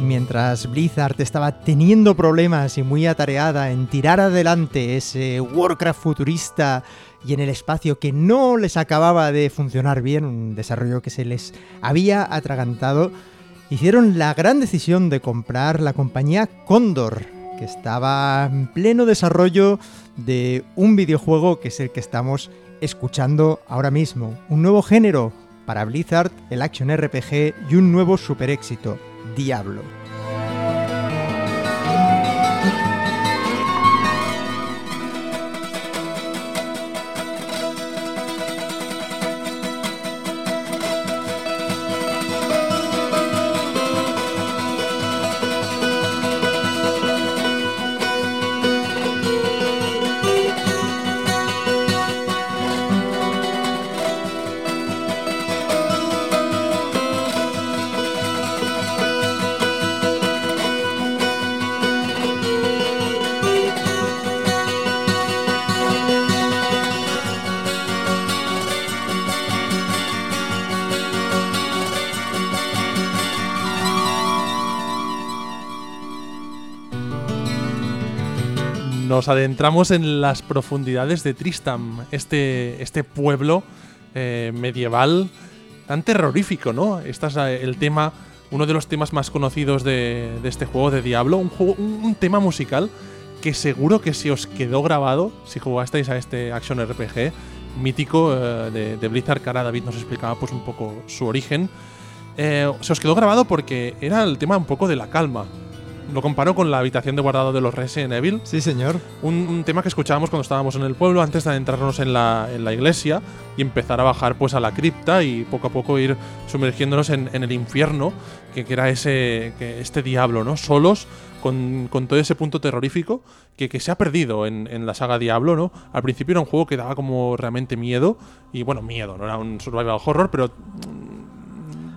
Mientras Blizzard estaba teniendo problemas y muy atareada en tirar adelante ese Warcraft futurista y en el espacio que no les acababa de funcionar bien, un desarrollo que se les había atragantado, hicieron la gran decisión de comprar la compañía Condor, que estaba en pleno desarrollo de un videojuego que es el que estamos escuchando ahora mismo. Un nuevo género para Blizzard, el Action R P G, y un nuevo superéxito, Diablo. Nos adentramos en las profundidades de Tristram, este, este pueblo eh, medieval tan terrorífico, ¿no? Este es el tema, uno de los temas más conocidos de, de este juego de Diablo, un, juego, un, un tema musical que seguro que se os quedó grabado si jugasteis a este Action R P G mítico eh, de, de Blizzard, que ahora David nos explicaba pues un poco su origen. Eh, se os quedó grabado porque era el tema un poco de la calma. Lo comparo con la habitación de guardado de los Resident Evil. Sí, señor. Un, un tema que escuchábamos cuando estábamos en el pueblo antes de adentrarnos en la, en la iglesia y empezar a bajar pues a la cripta y poco a poco ir sumergiéndonos en, en el infierno, que, que era ese que este Diablo, ¿no? Solos, con, con todo ese punto terrorífico que, que se ha perdido en, en la saga Diablo, ¿no? Al principio era un juego que daba como realmente miedo y, bueno, miedo, no era un survival horror, pero...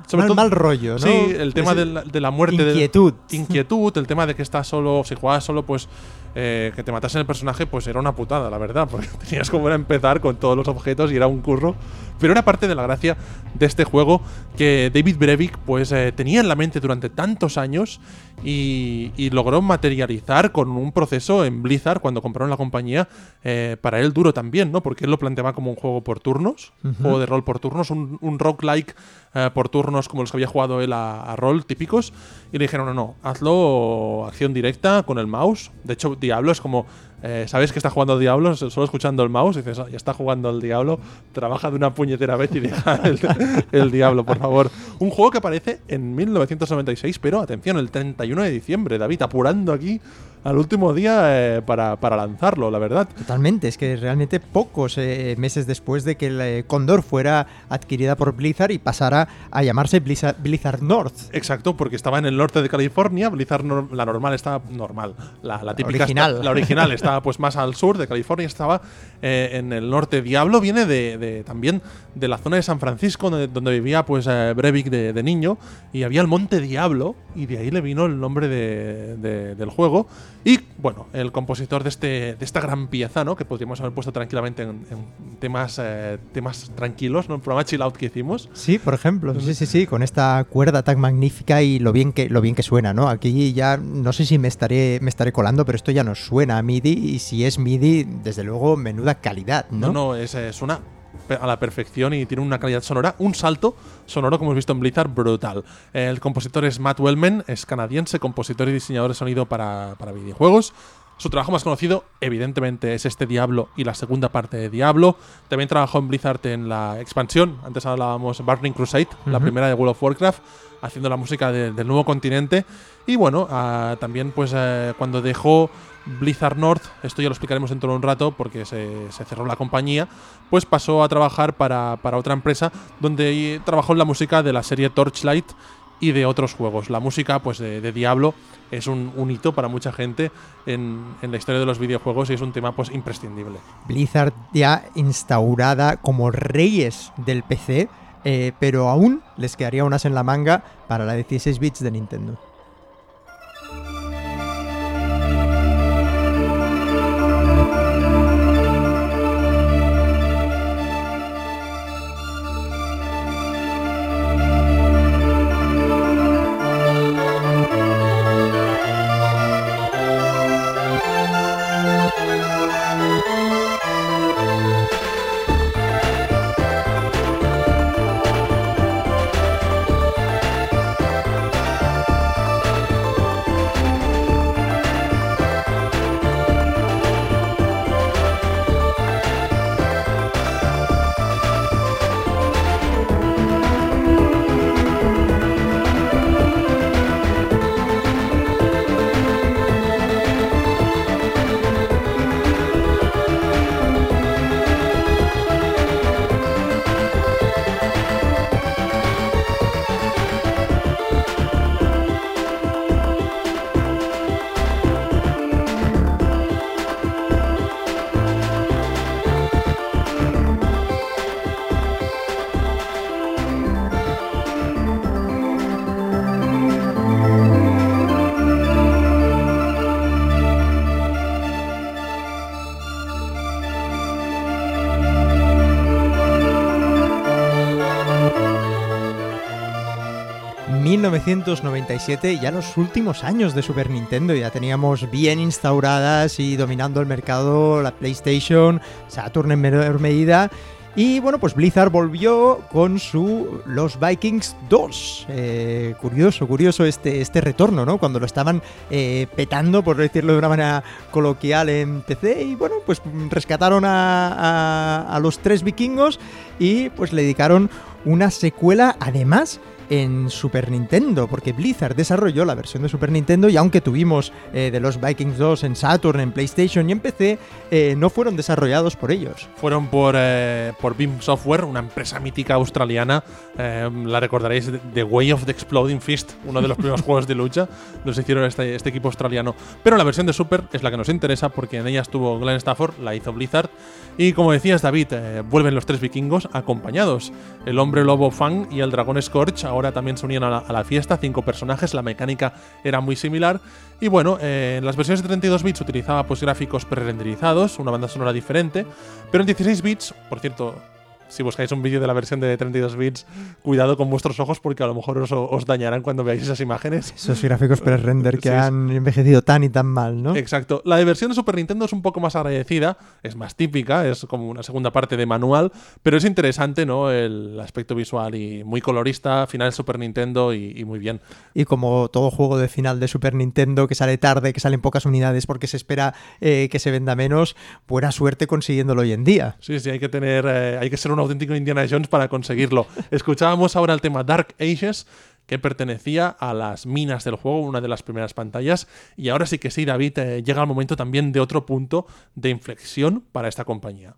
sobre mal, todo, mal rollo, ¿no? Sí, el tema de la, de la muerte. Inquietud. De, inquietud, el tema de que estás solo, si jugabas solo, pues eh, que te matasen el personaje, pues era una putada, la verdad, porque tenías como era empezar con todos los objetos y era un curro. Pero era parte de la gracia de este juego que David Brevik pues, eh, tenía en la mente durante tantos años y, y logró materializar con un proceso en Blizzard cuando compraron la compañía, eh, para él duro también, ¿no? Porque él lo planteaba como un juego por turnos, un uh-huh. juego de rol por turnos, un, un roguelike eh, por turnos como los que había jugado él a, a rol típicos, y le dijeron, no, no, hazlo acción directa con el mouse. De hecho, Diablo es como... Eh, sabes que está jugando Diablo solo escuchando el mouse y dices, ya está jugando el Diablo, trabaja de una puñetera vez y deja el, el Diablo, por favor. Un juego que aparece en mil novecientos noventa y seis, pero atención, el treinta y uno de diciembre, David, apurando aquí al último día eh, para, para lanzarlo, la verdad. Totalmente, es que realmente pocos eh, meses después de que el eh, Condor fuera adquirida por Blizzard y pasara a llamarse Blizzard, Blizzard North. Exacto, porque estaba en el norte de California, Blizzard, no, la normal estaba normal, la, la típica original. Está, la original está estaba pues más al sur de California, estaba eh, en el norte. Diablo viene de, de también de la zona de San Francisco, donde, donde vivía pues eh, Brevik de, de niño, y había el Monte Diablo, y de ahí le vino el nombre de, de, del juego. Y bueno, el compositor de, este, de esta gran pieza, ¿no? Que podríamos haber puesto tranquilamente en, en temas, eh, temas tranquilos, ¿no? El programa Chill Out que hicimos. Sí, por ejemplo. Entonces, sí, sí, sí, con esta cuerda tan magnífica y lo bien que, lo bien que suena, ¿no? Aquí ya no sé si me estaré, me estaré colando, pero esto ya nos suena a MIDI, y si es MIDI, desde luego, menuda calidad, ¿no? No, no, es, es una... a la perfección y tiene una calidad sonora, un salto sonoro, como hemos visto en Blizzard, brutal. El compositor es Matt Uelmen, es canadiense, compositor y diseñador de sonido para, para videojuegos. Su trabajo más conocido, evidentemente, es este Diablo y la segunda parte de Diablo. También trabajó en Blizzard en la expansión, antes hablábamos de Burning Crusade, uh-huh. la primera de World of Warcraft, haciendo la música de, del nuevo continente. Y bueno, uh, también pues uh, cuando dejó Blizzard North, esto ya lo explicaremos dentro de un rato porque se, se cerró la compañía, pues pasó a trabajar para, para otra empresa donde trabajó en la música de la serie Torchlight y de otros juegos. La música pues de, de Diablo es un, un hito para mucha gente en, en la historia de los videojuegos y es un tema pues imprescindible. Blizzard ya instaurada como reyes del P C, eh, pero aún les quedaría unas en la manga para la dieciséis bits de Nintendo. Thank you. mil novecientos noventa y siete, ya los últimos años de Super Nintendo, ya teníamos bien instauradas y dominando el mercado la PlayStation, Saturn en menor medida. Y bueno, pues Blizzard volvió con su Los Vikings dos. Eh, curioso, curioso este, este retorno, ¿no? Cuando lo estaban eh, petando, por decirlo de una manera coloquial, en P C. Y bueno, pues rescataron a, a, a los tres vikingos y pues le dedicaron una secuela, además, en Super Nintendo, porque Blizzard desarrolló la versión de Super Nintendo y aunque tuvimos eh, de los Vikings dos en Saturn, en PlayStation y en P C, eh, no fueron desarrollados por ellos. Fueron por, eh, por Beam Software, una empresa mítica australiana, eh, la recordaréis, The Way of the Exploding Fist, uno de los primeros juegos de lucha, los hicieron este, este equipo australiano. Pero la versión de Super es la que nos interesa porque en ella estuvo Glenn Stafford, la hizo Blizzard, y como decías, David, eh, vuelven los tres vikingos acompañados, el hombre lobo Fang y el dragón Scourge. Ahora también se unían a la, a la fiesta, cinco personajes, la mecánica era muy similar. Y bueno, eh, en las versiones de treinta y dos bits utilizaba pues gráficos prerenderizados, una banda sonora diferente, pero en dieciséis bits, por cierto, si buscáis un vídeo de la versión de treinta y dos bits, cuidado con vuestros ojos porque a lo mejor os, os dañarán cuando veáis esas imágenes. Esos gráficos pre-render que sí, han envejecido tan y tan mal, ¿no? Exacto. La versión de Super Nintendo es un poco más agradecida, es más típica, es como una segunda parte de manual, pero es interesante, ¿no? El aspecto visual y muy colorista, final Super Nintendo y, y muy bien. Y como todo juego de final de Super Nintendo que sale tarde, que salen pocas unidades porque se espera eh, que se venda menos, buena suerte consiguiéndolo hoy en día. Sí, sí, hay que tener, eh, hay que ser un auténtico Indiana Jones para conseguirlo. Escuchábamos ahora el tema Dark Ages, que pertenecía a las minas del juego, una de las primeras pantallas, y ahora sí que sí, David, eh, llega el momento también de otro punto de inflexión para esta compañía.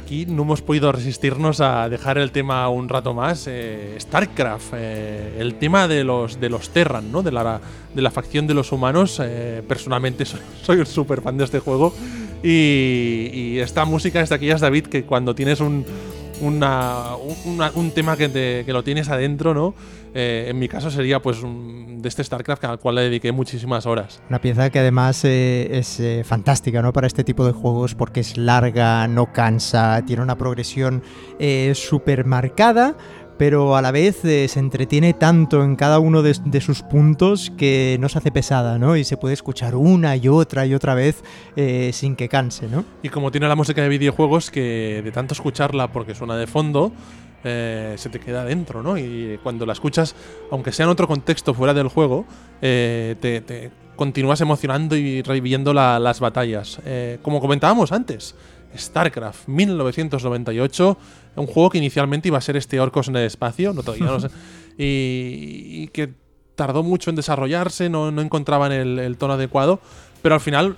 aquí no hemos podido resistirnos a dejar el tema un rato más. Eh, StarCraft, eh, el tema de los de los Terran, ¿no? De la, de la facción de los humanos. Eh, personalmente soy un súper fan de este juego. Y, y esta música es de aquellas, David, que cuando tienes un, una, una, un tema que, te, que lo tienes adentro, ¿no? Eh, en mi caso sería pues un, de este StarCraft al cual le dediqué muchísimas horas. Una pieza que además eh, es eh, fantástica, ¿no? Para este tipo de juegos, porque es larga, no cansa, tiene una progresión eh, súper marcada, pero a la vez eh, se entretiene tanto en cada uno de, de sus puntos que no se hace pesada, ¿no? Y se puede escuchar una y otra y otra vez eh, sin que canse, ¿no? Y como tiene la música de videojuegos, que de tanto escucharla porque suena de fondo, eh, se te queda dentro, ¿no? Y cuando la escuchas, aunque sea en otro contexto fuera del juego, eh, te, te continúas emocionando y reviviendo la, las batallas. Eh, como comentábamos antes, StarCraft mil novecientos noventa y ocho, un juego que inicialmente iba a ser este Orcos en el espacio, no todavía no sé, y, y que tardó mucho en desarrollarse, no, no encontraban el, el tono adecuado, pero al final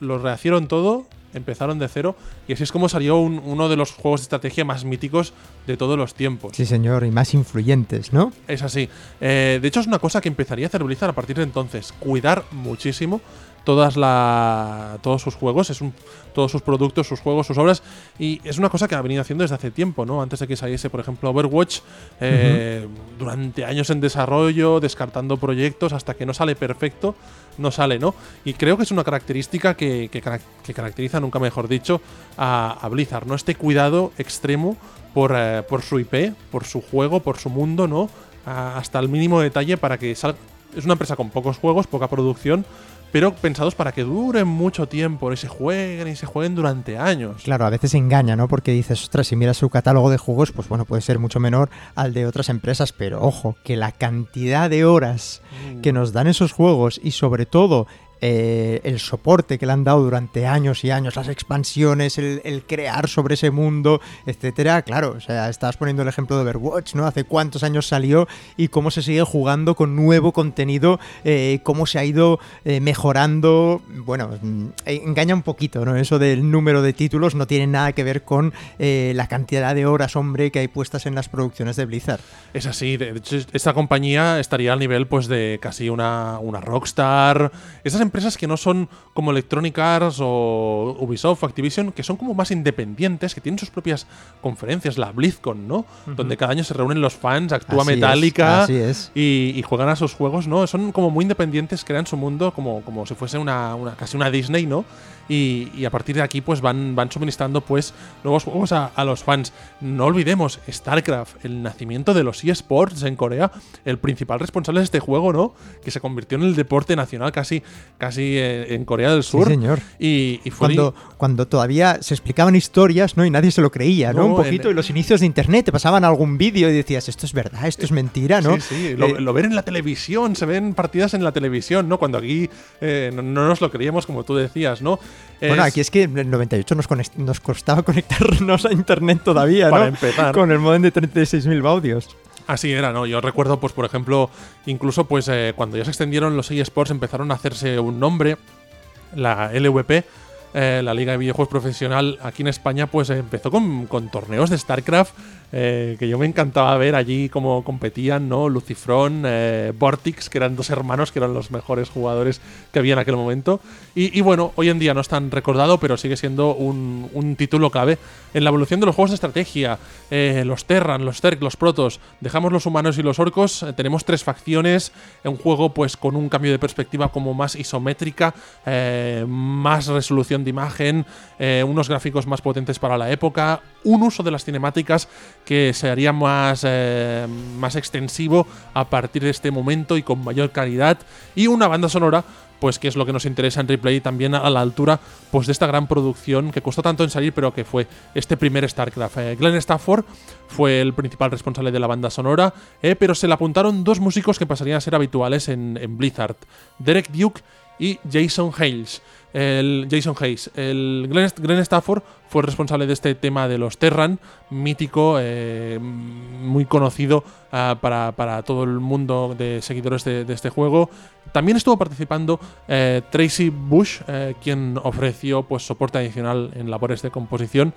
lo rehacieron todo, empezaron de cero, y así es como salió un, uno de los juegos de estrategia más míticos de todos los tiempos. Sí, señor, y más influyentes, ¿no? Es así. Eh, de hecho, es una cosa que empezaría a hacer Blizzard a partir de entonces, cuidar muchísimo Todas la, todos sus juegos, es un, todos sus productos, sus juegos, sus obras, y es una cosa que ha venido haciendo desde hace tiempo, ¿no? Antes de que saliese, por ejemplo, Overwatch, eh, uh-huh. durante años en desarrollo, descartando proyectos hasta que no sale perfecto, no sale, ¿no? Y creo que es una característica que, que, que caracteriza, nunca mejor dicho, a, a Blizzard, ¿no? Este cuidado extremo por, eh, por su I P, por su juego, por su mundo, ¿no? A, hasta el mínimo detalle para que salga. Es una empresa con pocos juegos, poca producción, pero pensados para que duren mucho tiempo y se jueguen y se jueguen durante años. Claro, a veces engaña, ¿no? Porque dices, ostras, si miras su catálogo de juegos, pues bueno, puede ser mucho menor al de otras empresas, pero ojo, que la cantidad de horas que nos dan esos juegos y sobre todo eh, el soporte que le han dado durante años y años, las expansiones, el, el crear sobre ese mundo, etcétera, claro, o sea, estabas poniendo el ejemplo de Overwatch, ¿no? Hace cuántos años salió y cómo se sigue jugando con nuevo contenido, eh, cómo se ha ido eh, mejorando. Bueno, engaña un poquito, ¿no? Eso del número de títulos no tiene nada que ver con eh, la cantidad de horas, hombre, que hay puestas en las producciones de Blizzard. Es así, de hecho, esta compañía estaría al nivel, pues, de casi una, una Rockstar. Esas empresas que no son como Electronic Arts o Ubisoft, Activision, que son como más independientes, que tienen sus propias conferencias, la BlizzCon, ¿no? Uh-huh. Donde cada año se reúnen los fans, actúa así Metallica, es, así es. Y, y juegan a sus juegos, ¿no? Son como muy independientes, crean su mundo como, como si fuese una, una casi una Disney, ¿no? Y, y a partir de aquí pues van, van suministrando pues nuevos juegos a, a los fans. No olvidemos StarCraft, el nacimiento de los eSports en Corea, el principal responsable de este juego, ¿no? Que se convirtió en el deporte nacional casi casi en Corea del Sur. Sí, señor. Y, y fue cuando, y... cuando todavía se explicaban historias, ¿no? Y nadie se lo creía, ¿no? no Un poquito en, en los inicios de internet te pasaban algún vídeo y decías, esto es verdad, esto es mentira, ¿no? Sí, sí, eh, lo, lo ven en la televisión, se ven partidas en la televisión, ¿no? Cuando aquí eh, no, no nos lo creíamos, como tú decías, ¿no? Bueno, es... aquí es que en el noventa y ocho nos, conect- nos costaba conectarnos a internet todavía, ¿no? Para empezar. Con el modem de treinta y seis mil baudios. Así era, ¿no? Yo recuerdo, pues por ejemplo, incluso pues eh, cuando ya se extendieron los eSports empezaron a hacerse un nombre, la L V P, eh, la Liga de Videojuegos Profesional aquí en España, pues eh, empezó con, con torneos de StarCraft, eh, que yo me encantaba ver allí cómo competían, ¿no? Lucifrón, eh, Vortex, que eran dos hermanos, que eran los mejores jugadores que había en aquel momento. Y, y bueno, hoy en día no es tan recordado, pero sigue siendo un, un título clave en la evolución de los juegos de estrategia. Eh, los Terran, los Zerg, los Protoss, dejamos los humanos y los orcos, eh, tenemos tres facciones, un juego pues con un cambio de perspectiva como más isométrica, eh, más resolución de imagen, eh, unos gráficos más potentes para la época, un uso de las cinemáticas que se haría más, eh, más extensivo a partir de este momento y con mayor calidad, y una banda sonora pues que es lo que nos interesa en Replay, también a la altura pues de esta gran producción que costó tanto en salir, pero que fue este primer StarCraft. Eh, Glenn Stafford fue el principal responsable de la banda sonora, eh, pero se le apuntaron dos músicos que pasarían a ser habituales en, en Blizzard, Derek Duke y Jason Hayes. El Jason Hayes, el Glenn, Glenn Stafford fue el responsable de este tema de los Terran, mítico, eh, muy conocido uh, para, para todo el mundo de seguidores de, de este juego. También estuvo participando eh, Tracy Bush, eh, quien ofreció pues soporte adicional en labores de composición.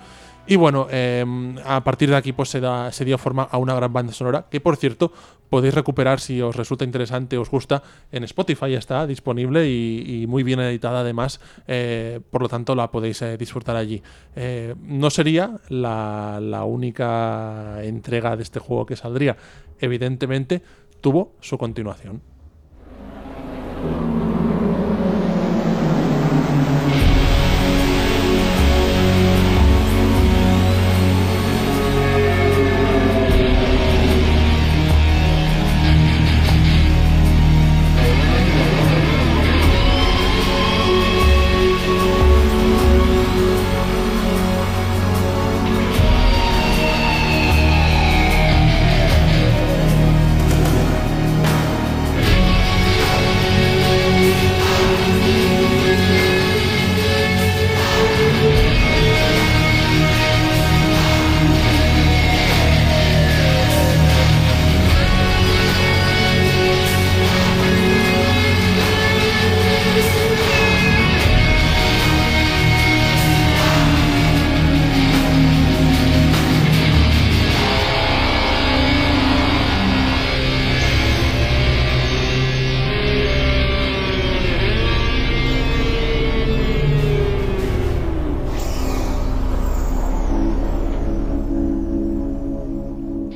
Y bueno, eh, a partir de aquí pues se, da, se dio forma a una gran banda sonora que, por cierto, podéis recuperar si os resulta interesante, os gusta, en Spotify está disponible y, y muy bien editada además, eh, por lo tanto la podéis eh, disfrutar allí. Eh, no sería la, la única entrega de este juego que saldría, evidentemente tuvo su continuación.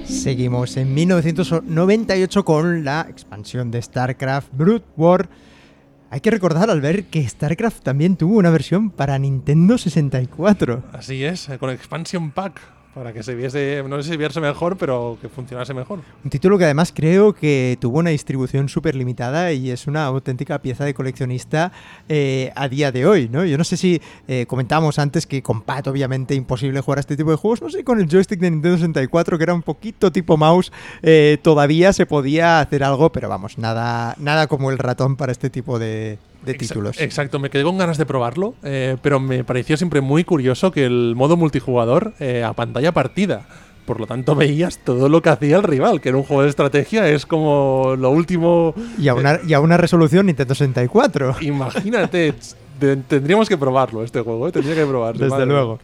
Seguimos en mil novecientos noventa y ocho con la expansión de StarCraft, Brood War. Hay que recordar, Albert, que StarCraft también tuvo una versión para Nintendo sesenta y cuatro. Así es, con Expansion Pack, para que se viese, no sé si viese mejor, pero que funcionase mejor. Un título que además creo que tuvo una distribución súper limitada y es una auténtica pieza de coleccionista eh, a día de hoy, ¿no? Yo no sé si eh, comentábamos antes que con pad obviamente imposible jugar a este tipo de juegos, no sé, con el joystick de Nintendo sesenta y cuatro, que era un poquito tipo mouse, eh, todavía se podía hacer algo, pero vamos, nada, nada como el ratón para este tipo de... de exacto, títulos. Exacto, me quedé con ganas de probarlo, eh, pero me pareció siempre muy curioso que el modo multijugador eh, a pantalla partida, por lo tanto veías todo lo que hacía el rival, que en un juego de estrategia es como lo último... Y a una, eh, y a una resolución Nintendo sesenta y cuatro. Imagínate, te, tendríamos que probarlo este juego, ¿eh? tendría que probarlo. Desde madre. luego.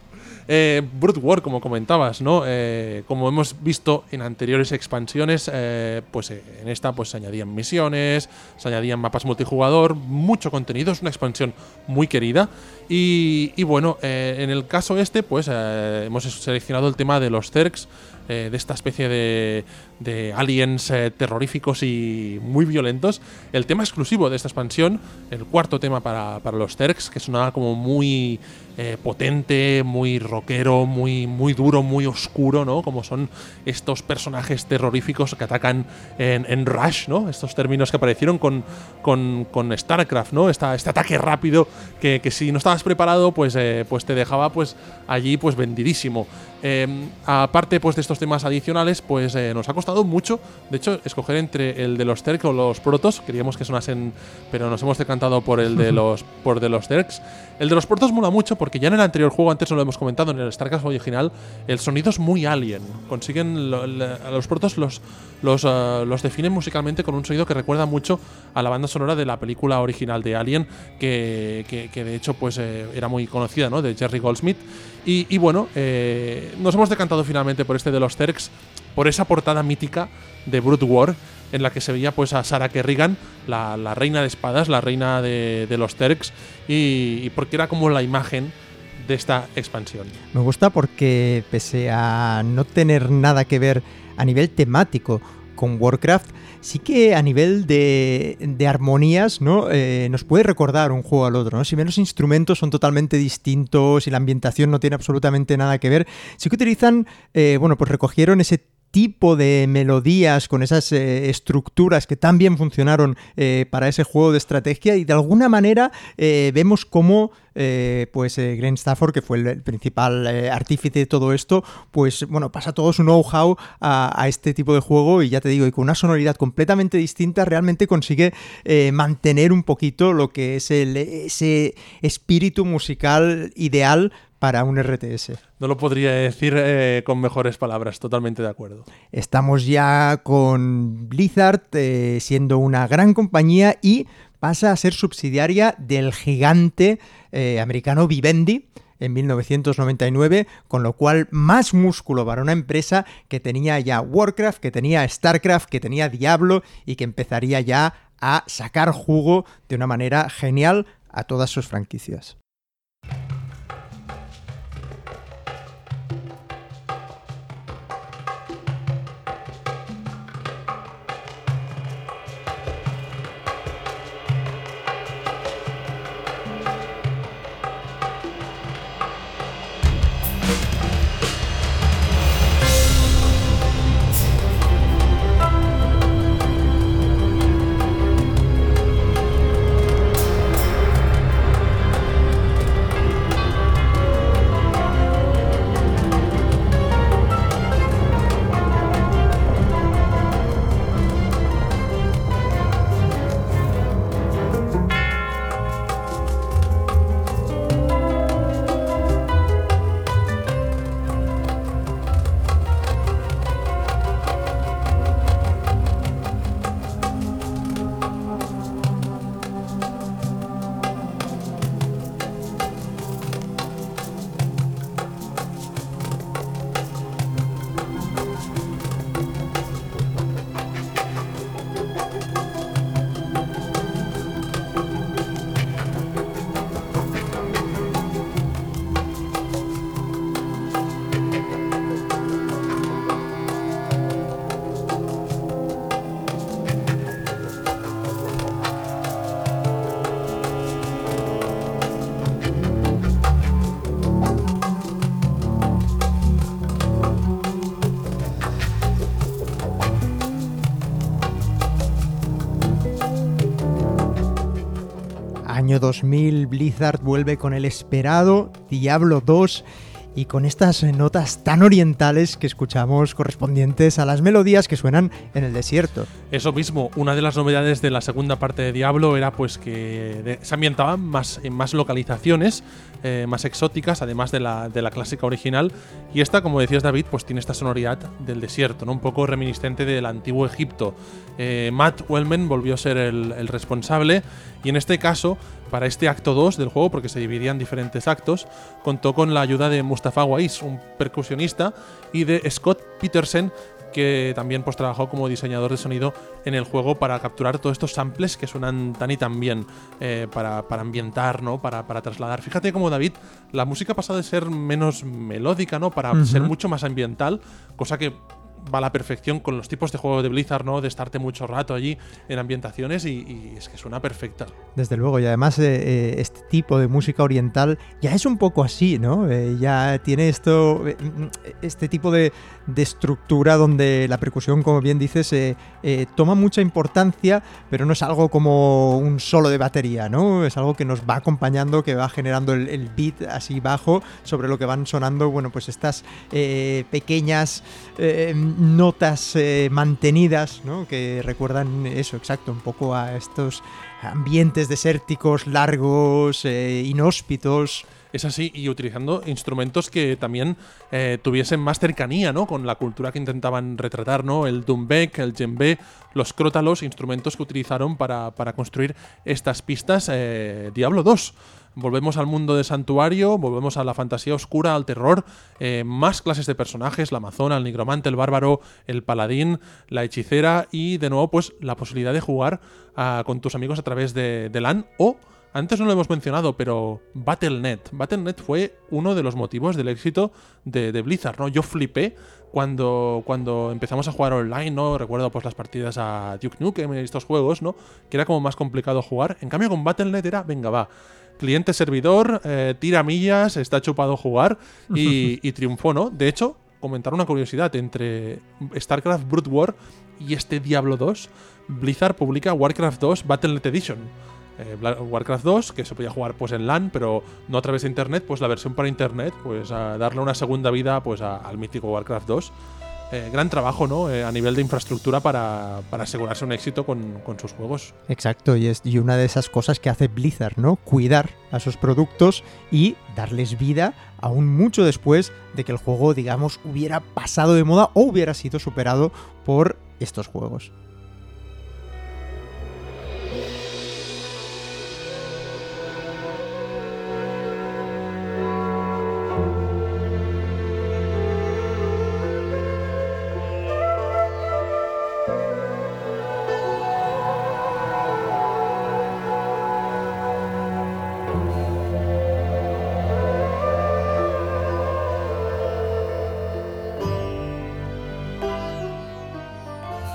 Eh, Brood War, como comentabas, ¿no? Eh, como hemos visto en anteriores expansiones, eh, pues eh, en esta pues, se añadían misiones, se añadían mapas multijugador, mucho contenido, es una expansión muy querida. Y, y bueno, eh, en el caso este, pues eh, hemos seleccionado el tema de los Zergs, eh, de esta especie de, de aliens eh, terroríficos y muy violentos. El tema exclusivo de esta expansión, el cuarto tema para, para los Zergs, que sonaba como muy eh, potente, muy rockero, muy, muy duro, muy oscuro, ¿no? Como son estos personajes terroríficos que atacan en, en Rush, ¿no? Estos términos que aparecieron con, con, con StarCraft, ¿no? Esta, este ataque rápido que, que si no estabas preparado, pues, eh, pues te dejaba pues allí pues vendidísimo. Eh, aparte pues de estos temas adicionales, pues eh, nos ha costado mucho, de hecho, escoger entre el de los Zerg o los Protoss. Queríamos que sonasen, pero nos hemos decantado por el de los por de los Zergs. El de los Protoss mola mucho porque ya en el anterior juego, antes no lo hemos comentado, en el StarCraft original, el sonido es muy alien. Consiguen lo, lo, a los Protoss los los uh, los definen musicalmente con un sonido que recuerda mucho a la banda sonora de la película original de Alien, que, que, que de hecho pues eh, era muy conocida, ¿no? De Jerry Goldsmith. Y, y bueno, eh, nos hemos decantado finalmente por este de los Zergs, por esa portada mítica de Brood War, en la que se veía pues a Sarah Kerrigan, la, la reina de espadas, la reina de, de los Zergs, y, y porque era como la imagen de esta expansión. Me gusta porque, pese a no tener nada que ver a nivel temático con Warcraft, sí que a nivel de, de armonías, ¿no? Eh, nos puede recordar un juego al otro, ¿no? Si bien los instrumentos son totalmente distintos y la ambientación no tiene absolutamente nada que ver, sí que utilizan, eh, bueno, pues recogieron ese tipo de melodías con esas eh, estructuras que tan bien funcionaron eh, para ese juego de estrategia, y de alguna manera eh, vemos cómo eh, pues eh, Glenn Stafford, que fue el, el principal eh, artífice de todo esto, pues bueno, pasa todo su know-how a, a este tipo de juego, y ya te digo, y con una sonoridad completamente distinta realmente consigue eh, mantener un poquito lo que es el, ese espíritu musical ideal para un R T S. No lo podría decir eh, con mejores palabras, totalmente de acuerdo. Estamos ya con Blizzard eh, siendo una gran compañía y pasa a ser subsidiaria del gigante eh, americano Vivendi, en mil novecientos noventa y nueve, con lo cual más músculo para una empresa que tenía ya Warcraft, que tenía StarCraft, que tenía Diablo y que empezaría ya a sacar jugo de una manera genial a todas sus franquicias. dos mil, Blizzard vuelve con el esperado Diablo dos y con estas notas tan orientales que escuchamos correspondientes a las melodías que suenan en el desierto. Eso mismo, una de las novedades de la segunda parte de Diablo era pues que se ambientaban más, en más localizaciones, eh, más exóticas, además de la, de la clásica original, y esta, como decías David, pues tiene esta sonoridad del desierto, ¿no? Un poco reminiscente del antiguo Egipto. Eh, Matt Uelmen volvió a ser el, el responsable, y en este caso, para este acto dos del juego, porque se dividían diferentes actos, contó con la ayuda de Mustafa Wais, un percusionista, y de Scott Petersen, que también pues, trabajó como diseñador de sonido en el juego para capturar todos estos samples que suenan tan y tan bien, eh, para, para ambientar, ¿no? para, para trasladar. Fíjate cómo, David, la música pasa de ser menos melódica, ¿no? para uh-huh. ser mucho más ambiental, cosa que va a la perfección con los tipos de juegos de Blizzard, ¿no? De estarte mucho rato allí en ambientaciones y, y es que suena perfecta. Desde luego, y además eh, este tipo de música oriental ya es un poco así, ¿no? Eh, ya tiene esto, este tipo de, de estructura donde la percusión, como bien dices, eh, eh, toma mucha importancia, pero no es algo como un solo de batería, ¿no? Es algo que nos va acompañando, que va generando el, el beat así bajo sobre lo que van sonando, bueno, pues estas eh, pequeñas Eh, notas eh, mantenidas, ¿no? Que recuerdan eso, exacto, un poco a estos ambientes desérticos, largos, eh, inhóspitos. Es así, y utilizando instrumentos que también eh, tuviesen más cercanía, ¿no? Con la cultura que intentaban retratar, ¿no? El dumbek, el djembe, los crótalos, instrumentos que utilizaron para, para construir estas pistas eh, Diablo dos. Volvemos al mundo de Santuario, volvemos a la fantasía oscura, al terror, eh, más clases de personajes, la amazona, el nigromante, el bárbaro, el paladín, la hechicera y, de nuevo, pues la posibilidad de jugar uh, con tus amigos a través de, de LAN o, antes no lo hemos mencionado, pero Battle punto net. Battle punto net fue uno de los motivos del éxito de, de Blizzard, ¿no? Yo flipé cuando, cuando empezamos a jugar online, ¿no? Recuerdo pues las partidas a Duke Nukem y estos juegos, ¿no? Que era como más complicado jugar. En cambio, con Battle punto net era, venga, va, cliente-servidor, eh, tira millas, está chupado jugar y, y triunfó, ¿no? De hecho, comentar una curiosidad, entre StarCraft Brood War y este Diablo dos, Blizzard publica Warcraft dos Battle punto net Edition. Eh, Warcraft dos, que se podía jugar pues en LAN, pero no a través de internet, pues la versión para internet, pues a darle una segunda vida pues a, al mítico Warcraft dos. Eh, gran trabajo, ¿no? Eh, a nivel de infraestructura para, para asegurarse un éxito con, con sus juegos. Exacto, y es y una de esas cosas que hace Blizzard, ¿no? Cuidar a sus productos y darles vida aún mucho después de que el juego, digamos, hubiera pasado de moda o hubiera sido superado por estos juegos.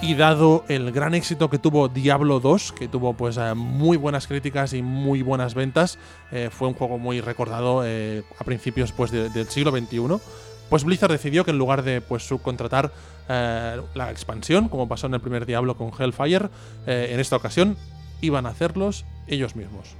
Y dado el gran éxito que tuvo Diablo dos, que tuvo pues muy buenas críticas y muy buenas ventas, eh, fue un juego muy recordado eh, a principios pues, de, del siglo veintiuno, pues Blizzard decidió que en lugar de pues, subcontratar eh, la expansión, como pasó en el primer Diablo con Hellfire, eh, en esta ocasión iban a hacerlos ellos mismos.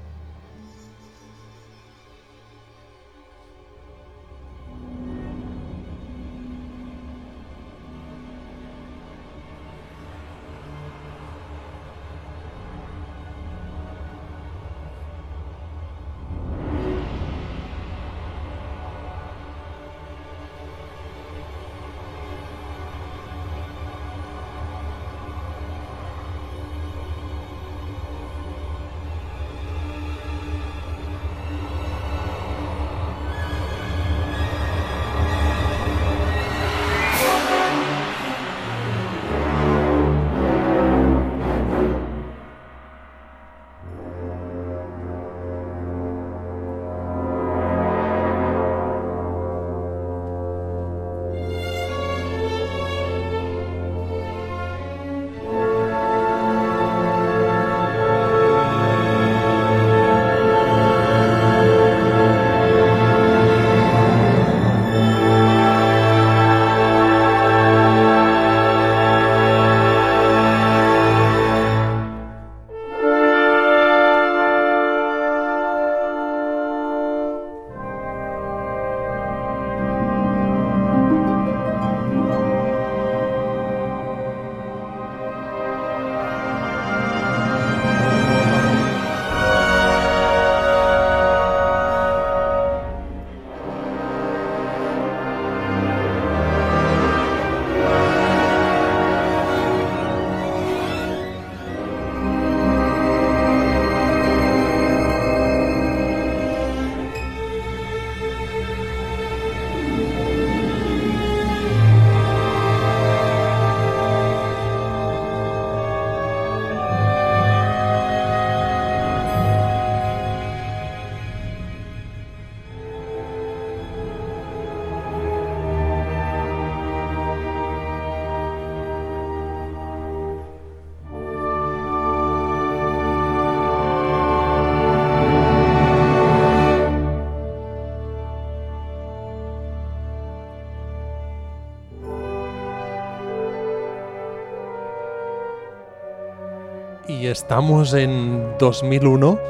Estamos en dos mil uno.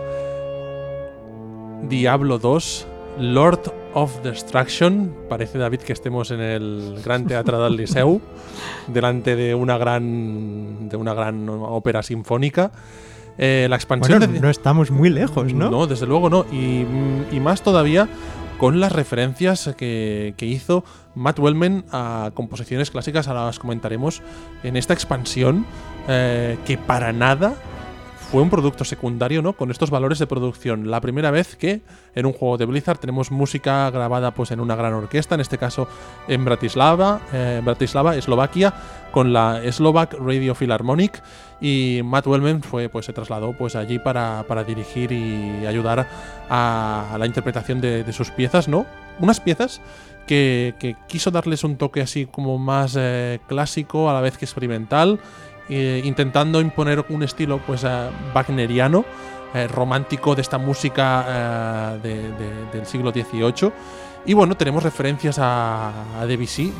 Diablo dos, Lord of Destruction. Parece, David, que estemos en el Gran Teatre del Liceu, delante de una gran de una gran ópera sinfónica. Eh, la expansión bueno, de... no estamos muy lejos, ¿no? No, desde luego no. Y, y más todavía con las referencias que, que hizo Matt Uelmen a composiciones clásicas, ahora las comentaremos, en esta expansión eh, que para nada fue un producto secundario, ¿no? Con estos valores de producción. La primera vez que en un juego de Blizzard tenemos música grabada pues, en una gran orquesta, en este caso en Bratislava, eh, Bratislava, Eslovaquia, con la Slovak Radio Philharmonic, y Matt Uelmen fue, pues, se trasladó pues, allí para, para dirigir y ayudar a, a la interpretación de, de sus piezas, ¿no? Unas piezas que, que quiso darles un toque así como más eh, clásico, a la vez que experimental, Eh, intentando imponer un estilo pues eh, wagneriano, eh, romántico de esta música eh, de, de, del siglo dieciocho. Y bueno, tenemos referencias a, a Debussy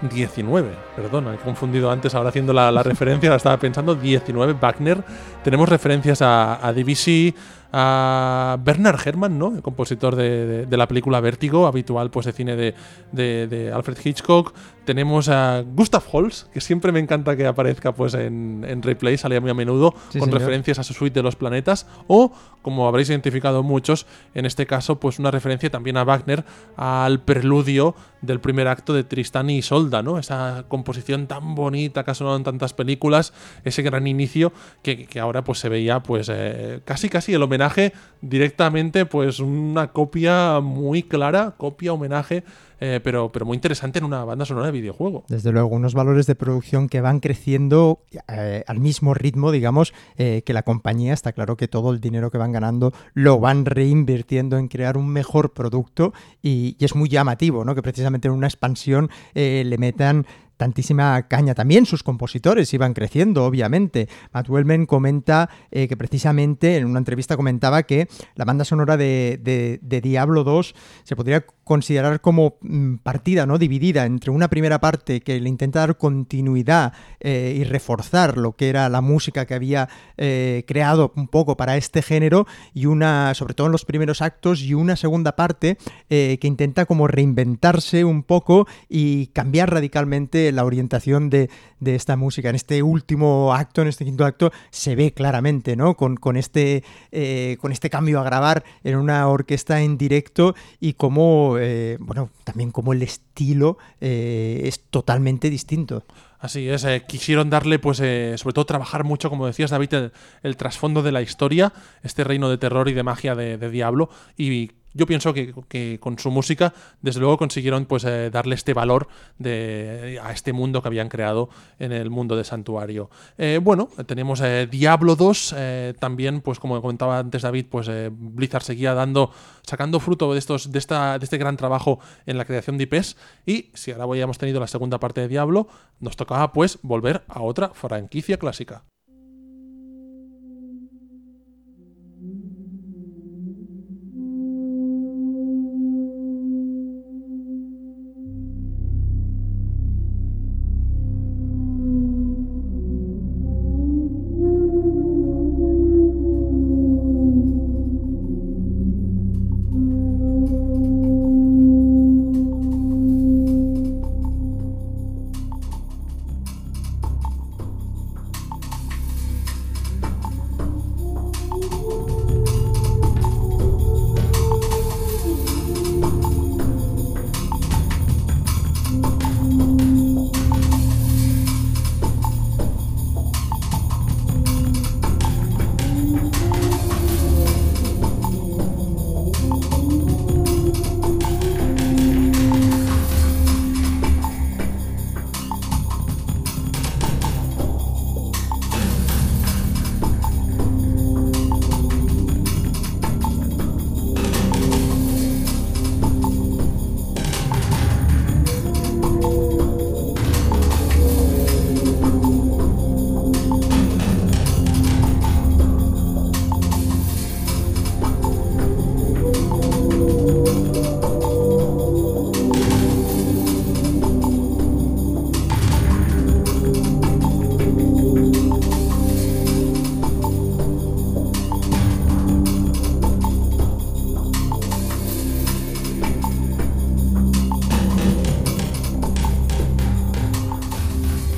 diecinueve, perdona, he confundido antes, ahora haciendo la, la referencia, la estaba pensando, diecinueve, Wagner. Tenemos referencias a, a Debussy, a Bernard Herrmann, ¿no? El compositor de, de, de la película Vértigo, habitual pues, de cine de, de, de Alfred Hitchcock. Tenemos a Gustav Holst, que siempre me encanta que aparezca pues, en, en Replay, salía muy a menudo, sí, con señor. Referencias a su suite de los planetas, o, como habréis identificado muchos, en este caso, pues una referencia también a Wagner, al preludio del primer acto de Tristán y Isolda, ¿no? Esa composición tan bonita que ha sonado en tantas películas, ese gran inicio que, que ahora pues se veía pues eh, casi casi el homenaje directamente, pues una copia muy clara, copia homenaje, eh, pero, pero muy interesante en una banda sonora de videojuego. Desde luego, unos valores de producción que van creciendo eh, al mismo ritmo, digamos, eh, que la compañía. Está claro que todo el dinero que van ganando lo van reinvirtiendo en crear un mejor producto y, y es muy llamativo, ¿no? Que precisamente en una expansión eh, le metan tantísima caña. También sus compositores iban creciendo, obviamente. Matt Uelmen comenta eh, que precisamente en una entrevista comentaba que la banda sonora de, de, de Diablo dos se podría considerar como partida, ¿no?, dividida entre una primera parte que le intenta dar continuidad eh, y reforzar lo que era la música que había eh, creado un poco para este género, y una, sobre todo en los primeros actos, y una segunda parte eh, que intenta como reinventarse un poco y cambiar radicalmente la orientación de, de esta música. En este último acto, en este quinto acto, se ve claramente, ¿no?, con, con, este, eh, con este cambio a grabar en una orquesta en directo y cómo Eh, bueno, también como el estilo eh, es totalmente distinto. Así es, eh, quisieron darle, pues, eh, sobre todo trabajar mucho, como decías, David, el, el trasfondo de la historia, este reino de terror y de magia de, de Diablo, y yo pienso que, que con su música, desde luego, consiguieron pues eh, darle este valor de, a este mundo que habían creado en el mundo de Santuario. Eh, bueno, tenemos eh, Diablo dos, eh, también, pues como comentaba antes David, pues eh, Blizzard seguía dando, sacando fruto de estos, de esta, de este gran trabajo en la creación de I Pes. Y si ahora habíamos tenido la segunda parte de Diablo, nos tocaba pues volver a otra franquicia clásica.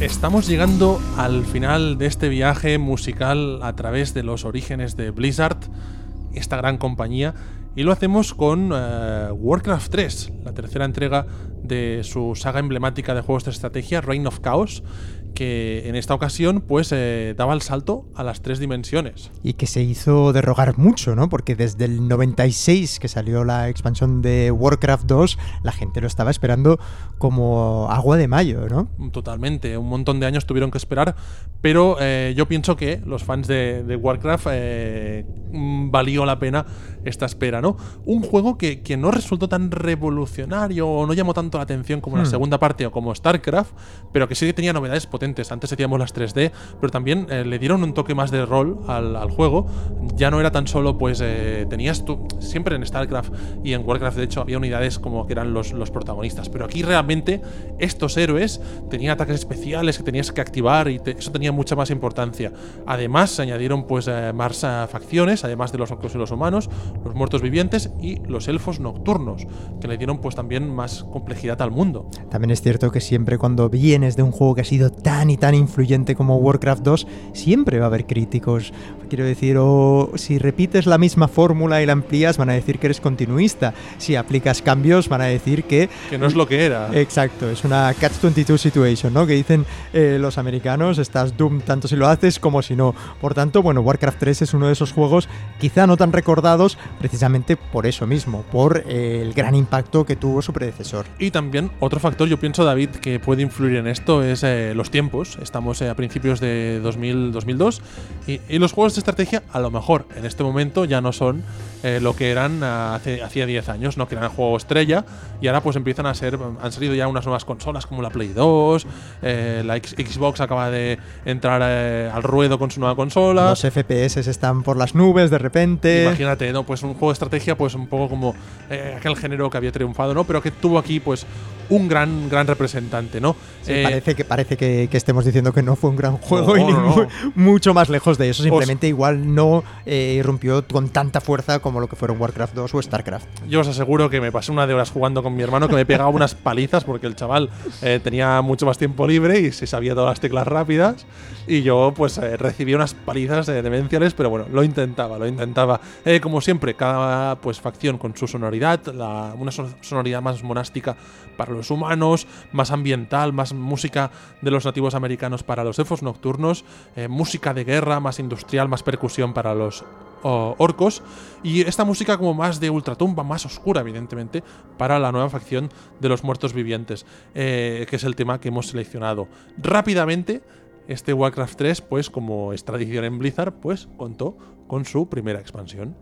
Estamos llegando al final de este viaje musical a través de los orígenes de Blizzard, esta gran compañía, y lo hacemos con eh, Warcraft tres, la tercera entrega de su saga emblemática de juegos de estrategia, Reign of Chaos, que en esta ocasión pues eh, daba el salto a las tres dimensiones. Y que se hizo de rogar mucho, ¿no? Porque desde el noventa y seis, que salió la expansión de Warcraft dos, la gente lo estaba esperando como agua de mayo, ¿no? Totalmente, un montón de años tuvieron que esperar, pero eh, yo pienso que los fans de, de Warcraft eh, valió la pena esta espera, ¿no? Un juego que, que no resultó tan revolucionario o no llamó tanto la atención como hmm. la segunda parte o como StarCraft, pero que sí que tenía novedades potentes. Antes hacíamos las tres D, pero también eh, le dieron un toque más de rol al, al juego. Ya no era tan solo, pues eh, tenías tú, siempre en StarCraft y en Warcraft, de hecho, había unidades como que eran los, los protagonistas, pero aquí realmente estos héroes tenían ataques especiales que tenías que activar y te, eso tenía mucha más importancia. Además, se añadieron pues eh, más uh, facciones, además de los orcos y los humanos, los muertos vivientes y los elfos nocturnos, que le dieron pues también más complejidad al mundo. También es cierto que siempre cuando vienes de un juego que ha sido tan tan y tan influyente como Warcraft dos, siempre va a haber críticos. quiero decir, o si repites la misma fórmula y la amplías, van a decir que eres continuista. Si aplicas cambios, van a decir que... Que no es lo que era. Exacto, es una catch veintidós situation, ¿no? Que dicen eh, los americanos, estás doomed tanto si lo haces como si no. Por tanto, bueno, Warcraft tres es uno de esos juegos quizá no tan recordados precisamente por eso mismo, por eh, el gran impacto que tuvo su predecesor. Y también otro factor, yo pienso, David, que puede influir en esto es eh, los tiempos. Estamos eh, a principios de dos mil, dos mil dos y, y los juegos de estrategia a lo mejor en este momento ya no son eh, lo que eran hace, hacía diez años, ¿no? Que eran el juego estrella, y ahora pues empiezan a ser, han salido ya unas nuevas consolas como la Play dos, eh, la X- Xbox acaba de entrar eh, al ruedo con su nueva consola. Los F P S están por las nubes de repente. Imagínate, ¿no? Pues un juego de estrategia pues un poco como eh, aquel género que había triunfado, ¿no? Pero que tuvo aquí pues un gran gran representante, ¿no? Sí, eh, parece que parece que, que estemos diciendo que no fue un gran juego, no, y no, no. Mu- mucho más lejos de eso, simplemente os, igual no eh, irrumpió con tanta fuerza como lo que fueron Warcraft dos o StarCraft. Yo os aseguro que me pasé una de horas jugando con mi hermano, que me pegaba unas palizas porque el chaval eh, tenía mucho más tiempo libre y se sabía todas las teclas rápidas, y yo pues eh, recibía unas palizas eh, demenciales, pero bueno, lo intentaba, lo intentaba. Eh, como siempre, cada pues facción con su sonoridad, la, una sonoridad más monástica para los humanos, más ambiental, más música de los nativos americanos para los elfos nocturnos, eh, música de guerra, más industrial, más percusión para los oh, orcos, y esta música como más de ultratumba, más oscura evidentemente, para la nueva facción de los muertos vivientes, eh, que es el tema que hemos seleccionado. Rápidamente, este Warcraft tres, pues como es tradición en Blizzard, pues contó con su primera expansión.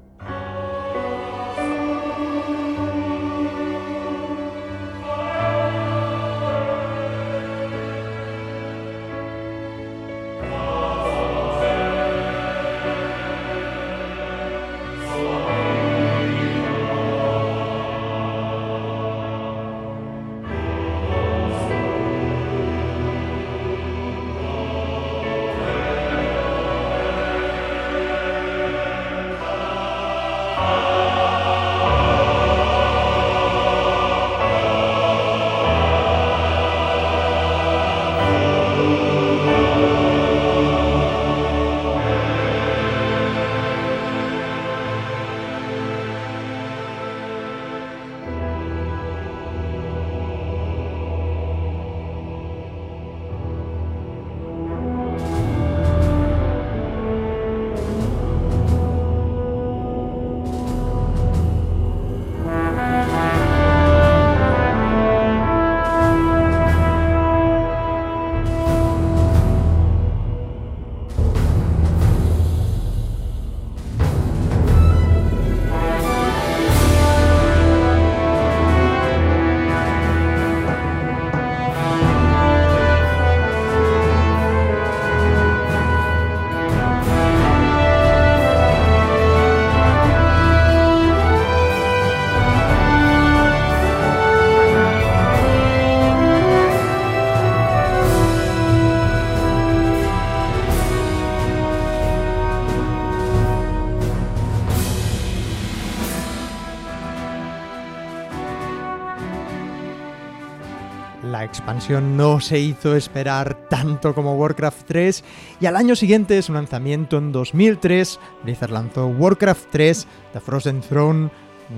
Expansión no se hizo esperar tanto como Warcraft tres, y al año siguiente de su lanzamiento, en dos mil tres, Blizzard lanzó Warcraft tres, The Frozen Throne,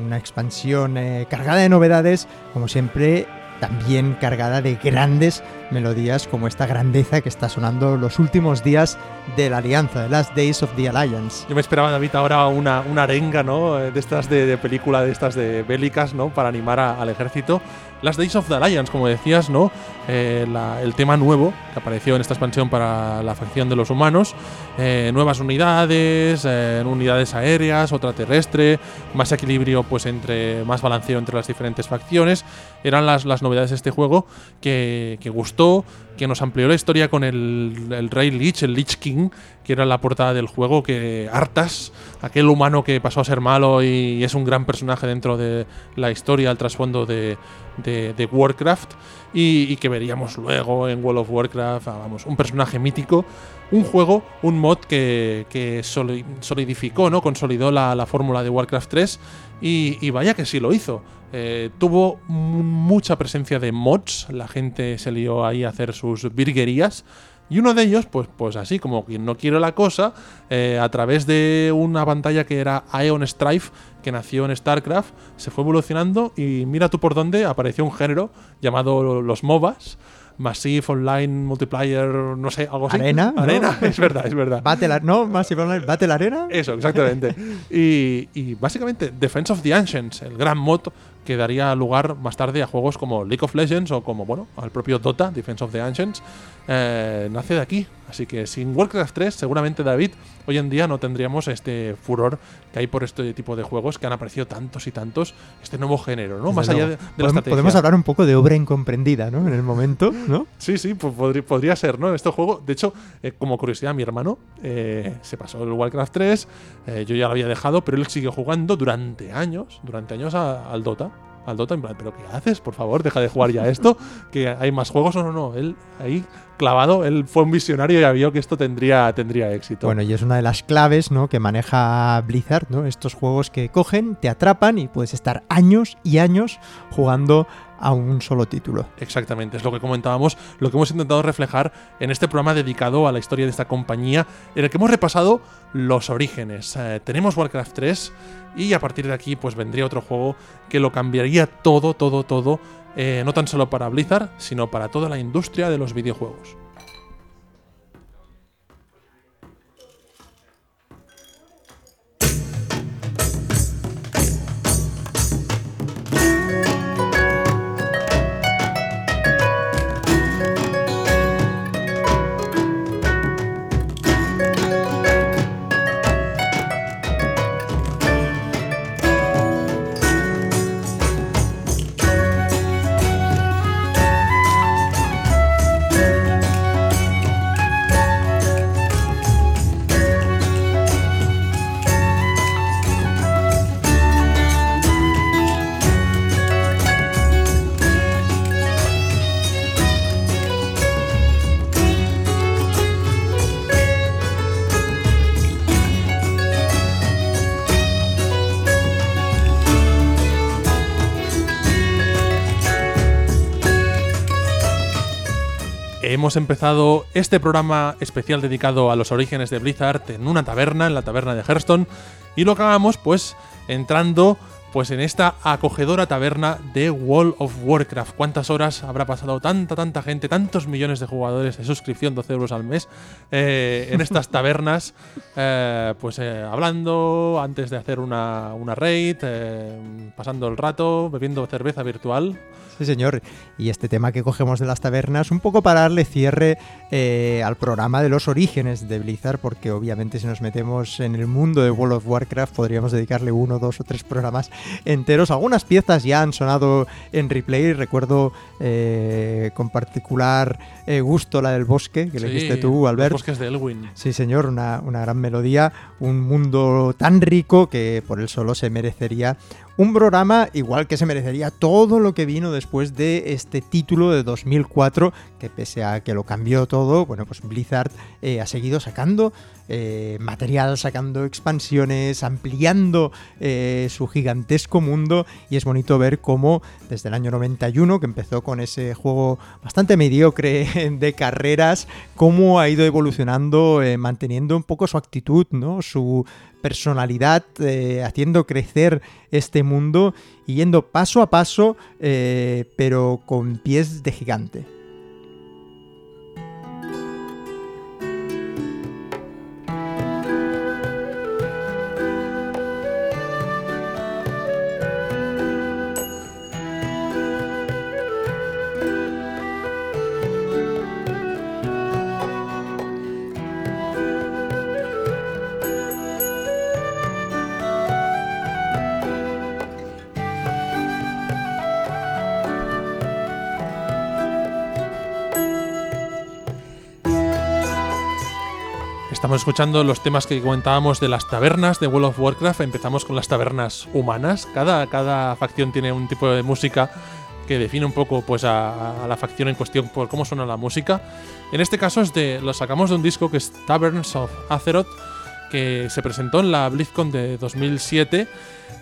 una expansión eh, cargada de novedades, como siempre, también cargada de grandes melodías como esta grandeza que está sonando los últimos días de la Alianza, de Last Days of the Alliance. Yo me esperaba, David, ahora una, una arenga, ¿no? De estas de, de película, de estas de bélicas, ¿no? Para animar a, al ejército. Last Days of the Alliance, como decías, ¿no? Eh, la, el tema nuevo que apareció en esta expansión para la facción de los humanos. Eh, nuevas unidades, eh, unidades aéreas, otra terrestre, más equilibrio, pues entre más balanceo entre las diferentes facciones. Eran las, las novedades de este juego que, que gustó, que nos amplió la historia con el, el Rey Lich, el Lich King, que era la portada del juego, que Arthas, aquel humano que pasó a ser malo y, y es un gran personaje dentro de la historia, el trasfondo de, de, de Warcraft, y, y que veríamos luego en World of Warcraft, vamos, un personaje mítico, un juego, un mod que, que solidificó, ¿no? Consolidó la, la fórmula de Warcraft tres, y, y vaya que sí lo hizo. Eh, tuvo mucha presencia de mods, la gente se lió ahí a hacer sus virguerías, Y uno de ellos, pues, pues así, como quien no quiero la cosa, eh, a través de una pantalla que era Aeon Strife, que nació en StarCraft, se fue evolucionando y mira tú por dónde apareció un género llamado los MOBAs, Massive Online Multiplayer, no sé, algo así. Arena. Arena, ¿no? es verdad, es verdad. Battle, no, Massive Online, Battle Arena. Eso, exactamente. y, y básicamente Defense of the Ancients, el gran mod que daría lugar más tarde a juegos como League of Legends o como, bueno, al propio Dota, Defense of the Ancients, eh, nace de aquí. Así que sin Warcraft tres, seguramente, David, hoy en día no tendríamos este furor que hay por este tipo de juegos que han aparecido tantos y tantos, este nuevo género, ¿no? Desde más allá de, de la estrategia. Podemos hablar un poco de obra incomprendida, ¿no? En el momento, ¿no? Sí, sí, pues podría, podría ser, ¿no? Este juego, de hecho, eh, como curiosidad, mi hermano eh, se pasó el Warcraft tres, eh, yo ya lo había dejado, pero él siguió jugando durante años, durante años a, al Dota. Al Dota, en plan, ¿pero qué haces? Por favor, deja de jugar ya esto, que hay más juegos. No, no, no, él ahí clavado, él fue un visionario y ya vio que esto tendría, tendría éxito. Bueno, y es una de las claves, ¿no?, que maneja Blizzard, ¿no? Estos juegos que cogen, te atrapan y puedes estar años y años jugando a un solo título. Exactamente, es lo que comentábamos, lo que hemos intentado reflejar en este programa dedicado a la historia de esta compañía, en el que hemos repasado los orígenes. Eh, tenemos Warcraft tres y a partir de aquí pues vendría otro juego que lo cambiaría todo, todo, todo, eh, no tan solo para Blizzard, sino para toda la industria de los videojuegos. Hemos empezado este programa especial dedicado a los orígenes de Blizzard en una taberna, en la taberna de Hearthstone, y lo acabamos pues entrando pues en esta acogedora taberna de World of Warcraft. ¿Cuántas horas habrá pasado tanta, tanta gente, tantos millones de jugadores de suscripción, doce euros al mes, eh, en estas tabernas, eh, pues eh, hablando antes de hacer una, una raid, eh, pasando el rato, bebiendo cerveza virtual? Sí, señor. Y este tema que cogemos de las tabernas, un poco para darle cierre eh, al programa de los orígenes de Blizzard, porque obviamente si nos metemos en el mundo de World of Warcraft podríamos dedicarle uno, dos o tres programas enteros. Algunas piezas ya han sonado en replay. Recuerdo eh, con particular eh, gusto la del bosque, que sí, elegiste tú, Albert. Los bosques de Elwyn. Sí, señor. Una, una gran melodía. Un mundo tan rico que por él solo se merecería un programa, igual que se merecería todo lo que vino después de este título de dos mil cuatro, que pese a que lo cambió todo, bueno, pues Blizzard eh, ha seguido sacando eh, material, sacando expansiones, ampliando eh, su gigantesco mundo, y es bonito ver cómo desde el año noventa y uno, que empezó con ese juego bastante mediocre de carreras, cómo ha ido evolucionando, eh, manteniendo un poco su actitud, ¿no?, su personalidad, eh, haciendo crecer este mundo y yendo paso a paso, eh, pero con pies de gigante. Estamos escuchando los temas que comentábamos de las tabernas de World of Warcraft. Empezamos con las tabernas humanas. Cada, cada facción tiene un tipo de música que define un poco pues, a, a la facción en cuestión por cómo suena la música. En este caso es de, lo sacamos de un disco que es Taverns of Azeroth, que se presentó en la BlizzCon de dos mil siete.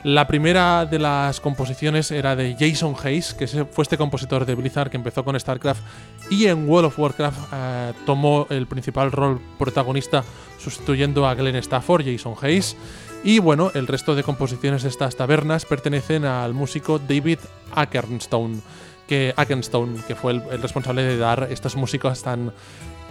La primera de las composiciones era de Jason Hayes, que fue este compositor de Blizzard que empezó con StarCraft y en World of Warcraft eh, tomó el principal rol protagonista sustituyendo a Glenn Stafford, Jason Hayes. Y bueno, el resto de composiciones de estas tabernas pertenecen al músico David Akenstone, que, Akenstone, que fue el, el responsable de dar estas músicas tan...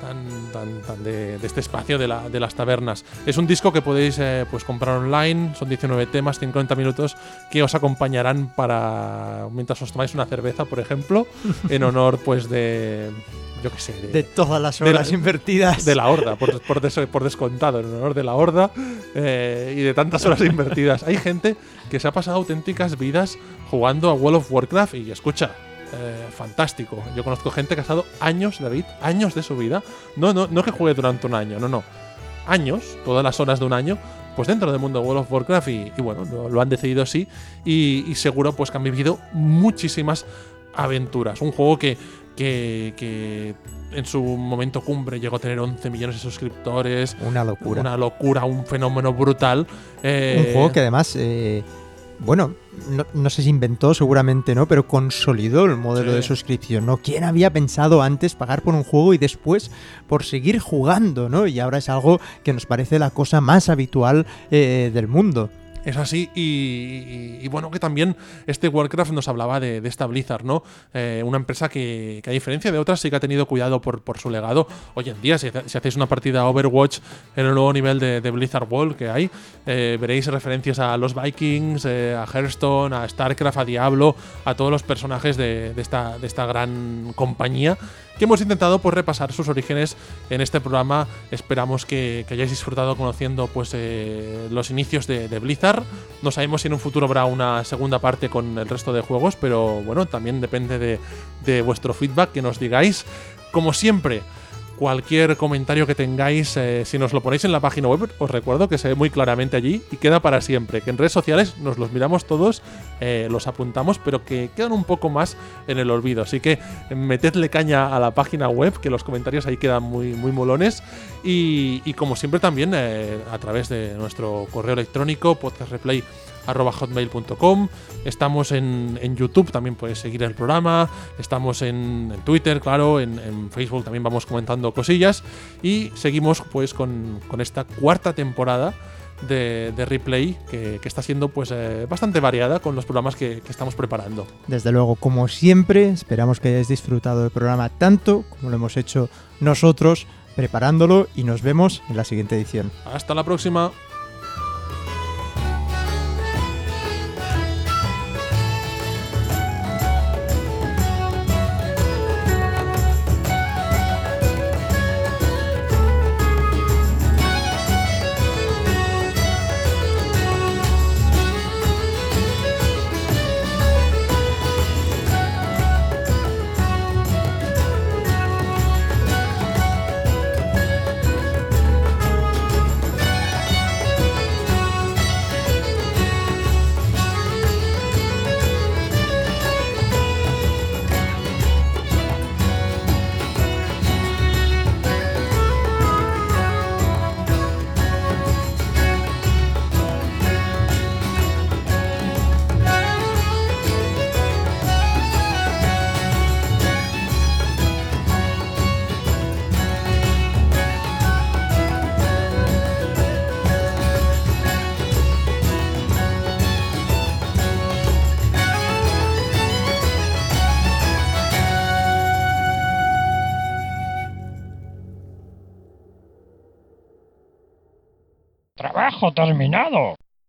Tan, tan, tan de, de este espacio de, la, de las tabernas. Es un disco que podéis eh, pues comprar online, son diecinueve temas, cincuenta minutos, que os acompañarán para mientras os tomáis una cerveza, por ejemplo, en honor pues de... yo qué sé... De, de todas las horas de la, invertidas. De la Horda, por, por, des, por descontado, en honor de la Horda eh, y de tantas horas invertidas. Hay gente que se ha pasado auténticas vidas jugando a World of Warcraft y escucha... Eh, fantástico. Yo conozco gente que ha estado años, David, años de su vida. No, no, no que juegue durante un año, no, no. Años, todas las horas de un año, pues dentro del mundo de World of Warcraft y, y bueno, lo, lo han decidido así y, y seguro pues que han vivido muchísimas aventuras. Un juego que, que, que en su momento cumbre llegó a tener once millones de suscriptores. Una locura. Una locura, un fenómeno brutal. Eh, un juego que además... Eh... Bueno, no, no sé si inventó, seguramente no, pero consolidó el modelo sí. de suscripción, ¿no? ¿Quién había pensado antes pagar por un juego y después por seguir jugando, ¿no? Y ahora es algo que nos parece la cosa más habitual eh, del mundo. Es así, y, y, y bueno, que también este Warcraft nos hablaba de, de esta Blizzard, ¿no? Eh, una empresa que, que, a diferencia de otras, sí que ha tenido cuidado por, por su legado. Hoy en día, si, si hacéis una partida Overwatch en el nuevo nivel de, de Blizzard World que hay, eh, veréis referencias a los Vikings, eh, a Hearthstone, a StarCraft, a Diablo, a todos los personajes de, de, esta, de esta gran compañía. Que hemos intentado pues, repasar sus orígenes en este programa. Esperamos que, que hayáis disfrutado conociendo pues, eh, los inicios de, de Blizzard. No sabemos si en un futuro habrá una segunda parte con el resto de juegos, pero bueno, también depende de, de vuestro feedback, que nos digáis. Como siempre, cualquier comentario que tengáis, eh, si nos lo ponéis en la página web, os recuerdo que se ve muy claramente allí y queda para siempre. Que en redes sociales nos los miramos todos, eh, los apuntamos, pero que quedan un poco más en el olvido. Así que metedle caña a la página web, que los comentarios ahí quedan muy, muy molones. Y, y como siempre también eh, a través de nuestro correo electrónico, podcast replay arroba hotmail punto com. Estamos en, en YouTube, también podéis seguir el programa. Estamos en, en Twitter, claro, en, en Facebook también vamos comentando cosillas. Y seguimos pues con, con esta cuarta temporada de, de Replay que, que está siendo pues eh, bastante variada con los programas que, que estamos preparando. Desde luego, como siempre, esperamos que hayáis disfrutado del programa tanto como lo hemos hecho nosotros preparándolo y nos vemos en la siguiente edición. Hasta la próxima. Terminado.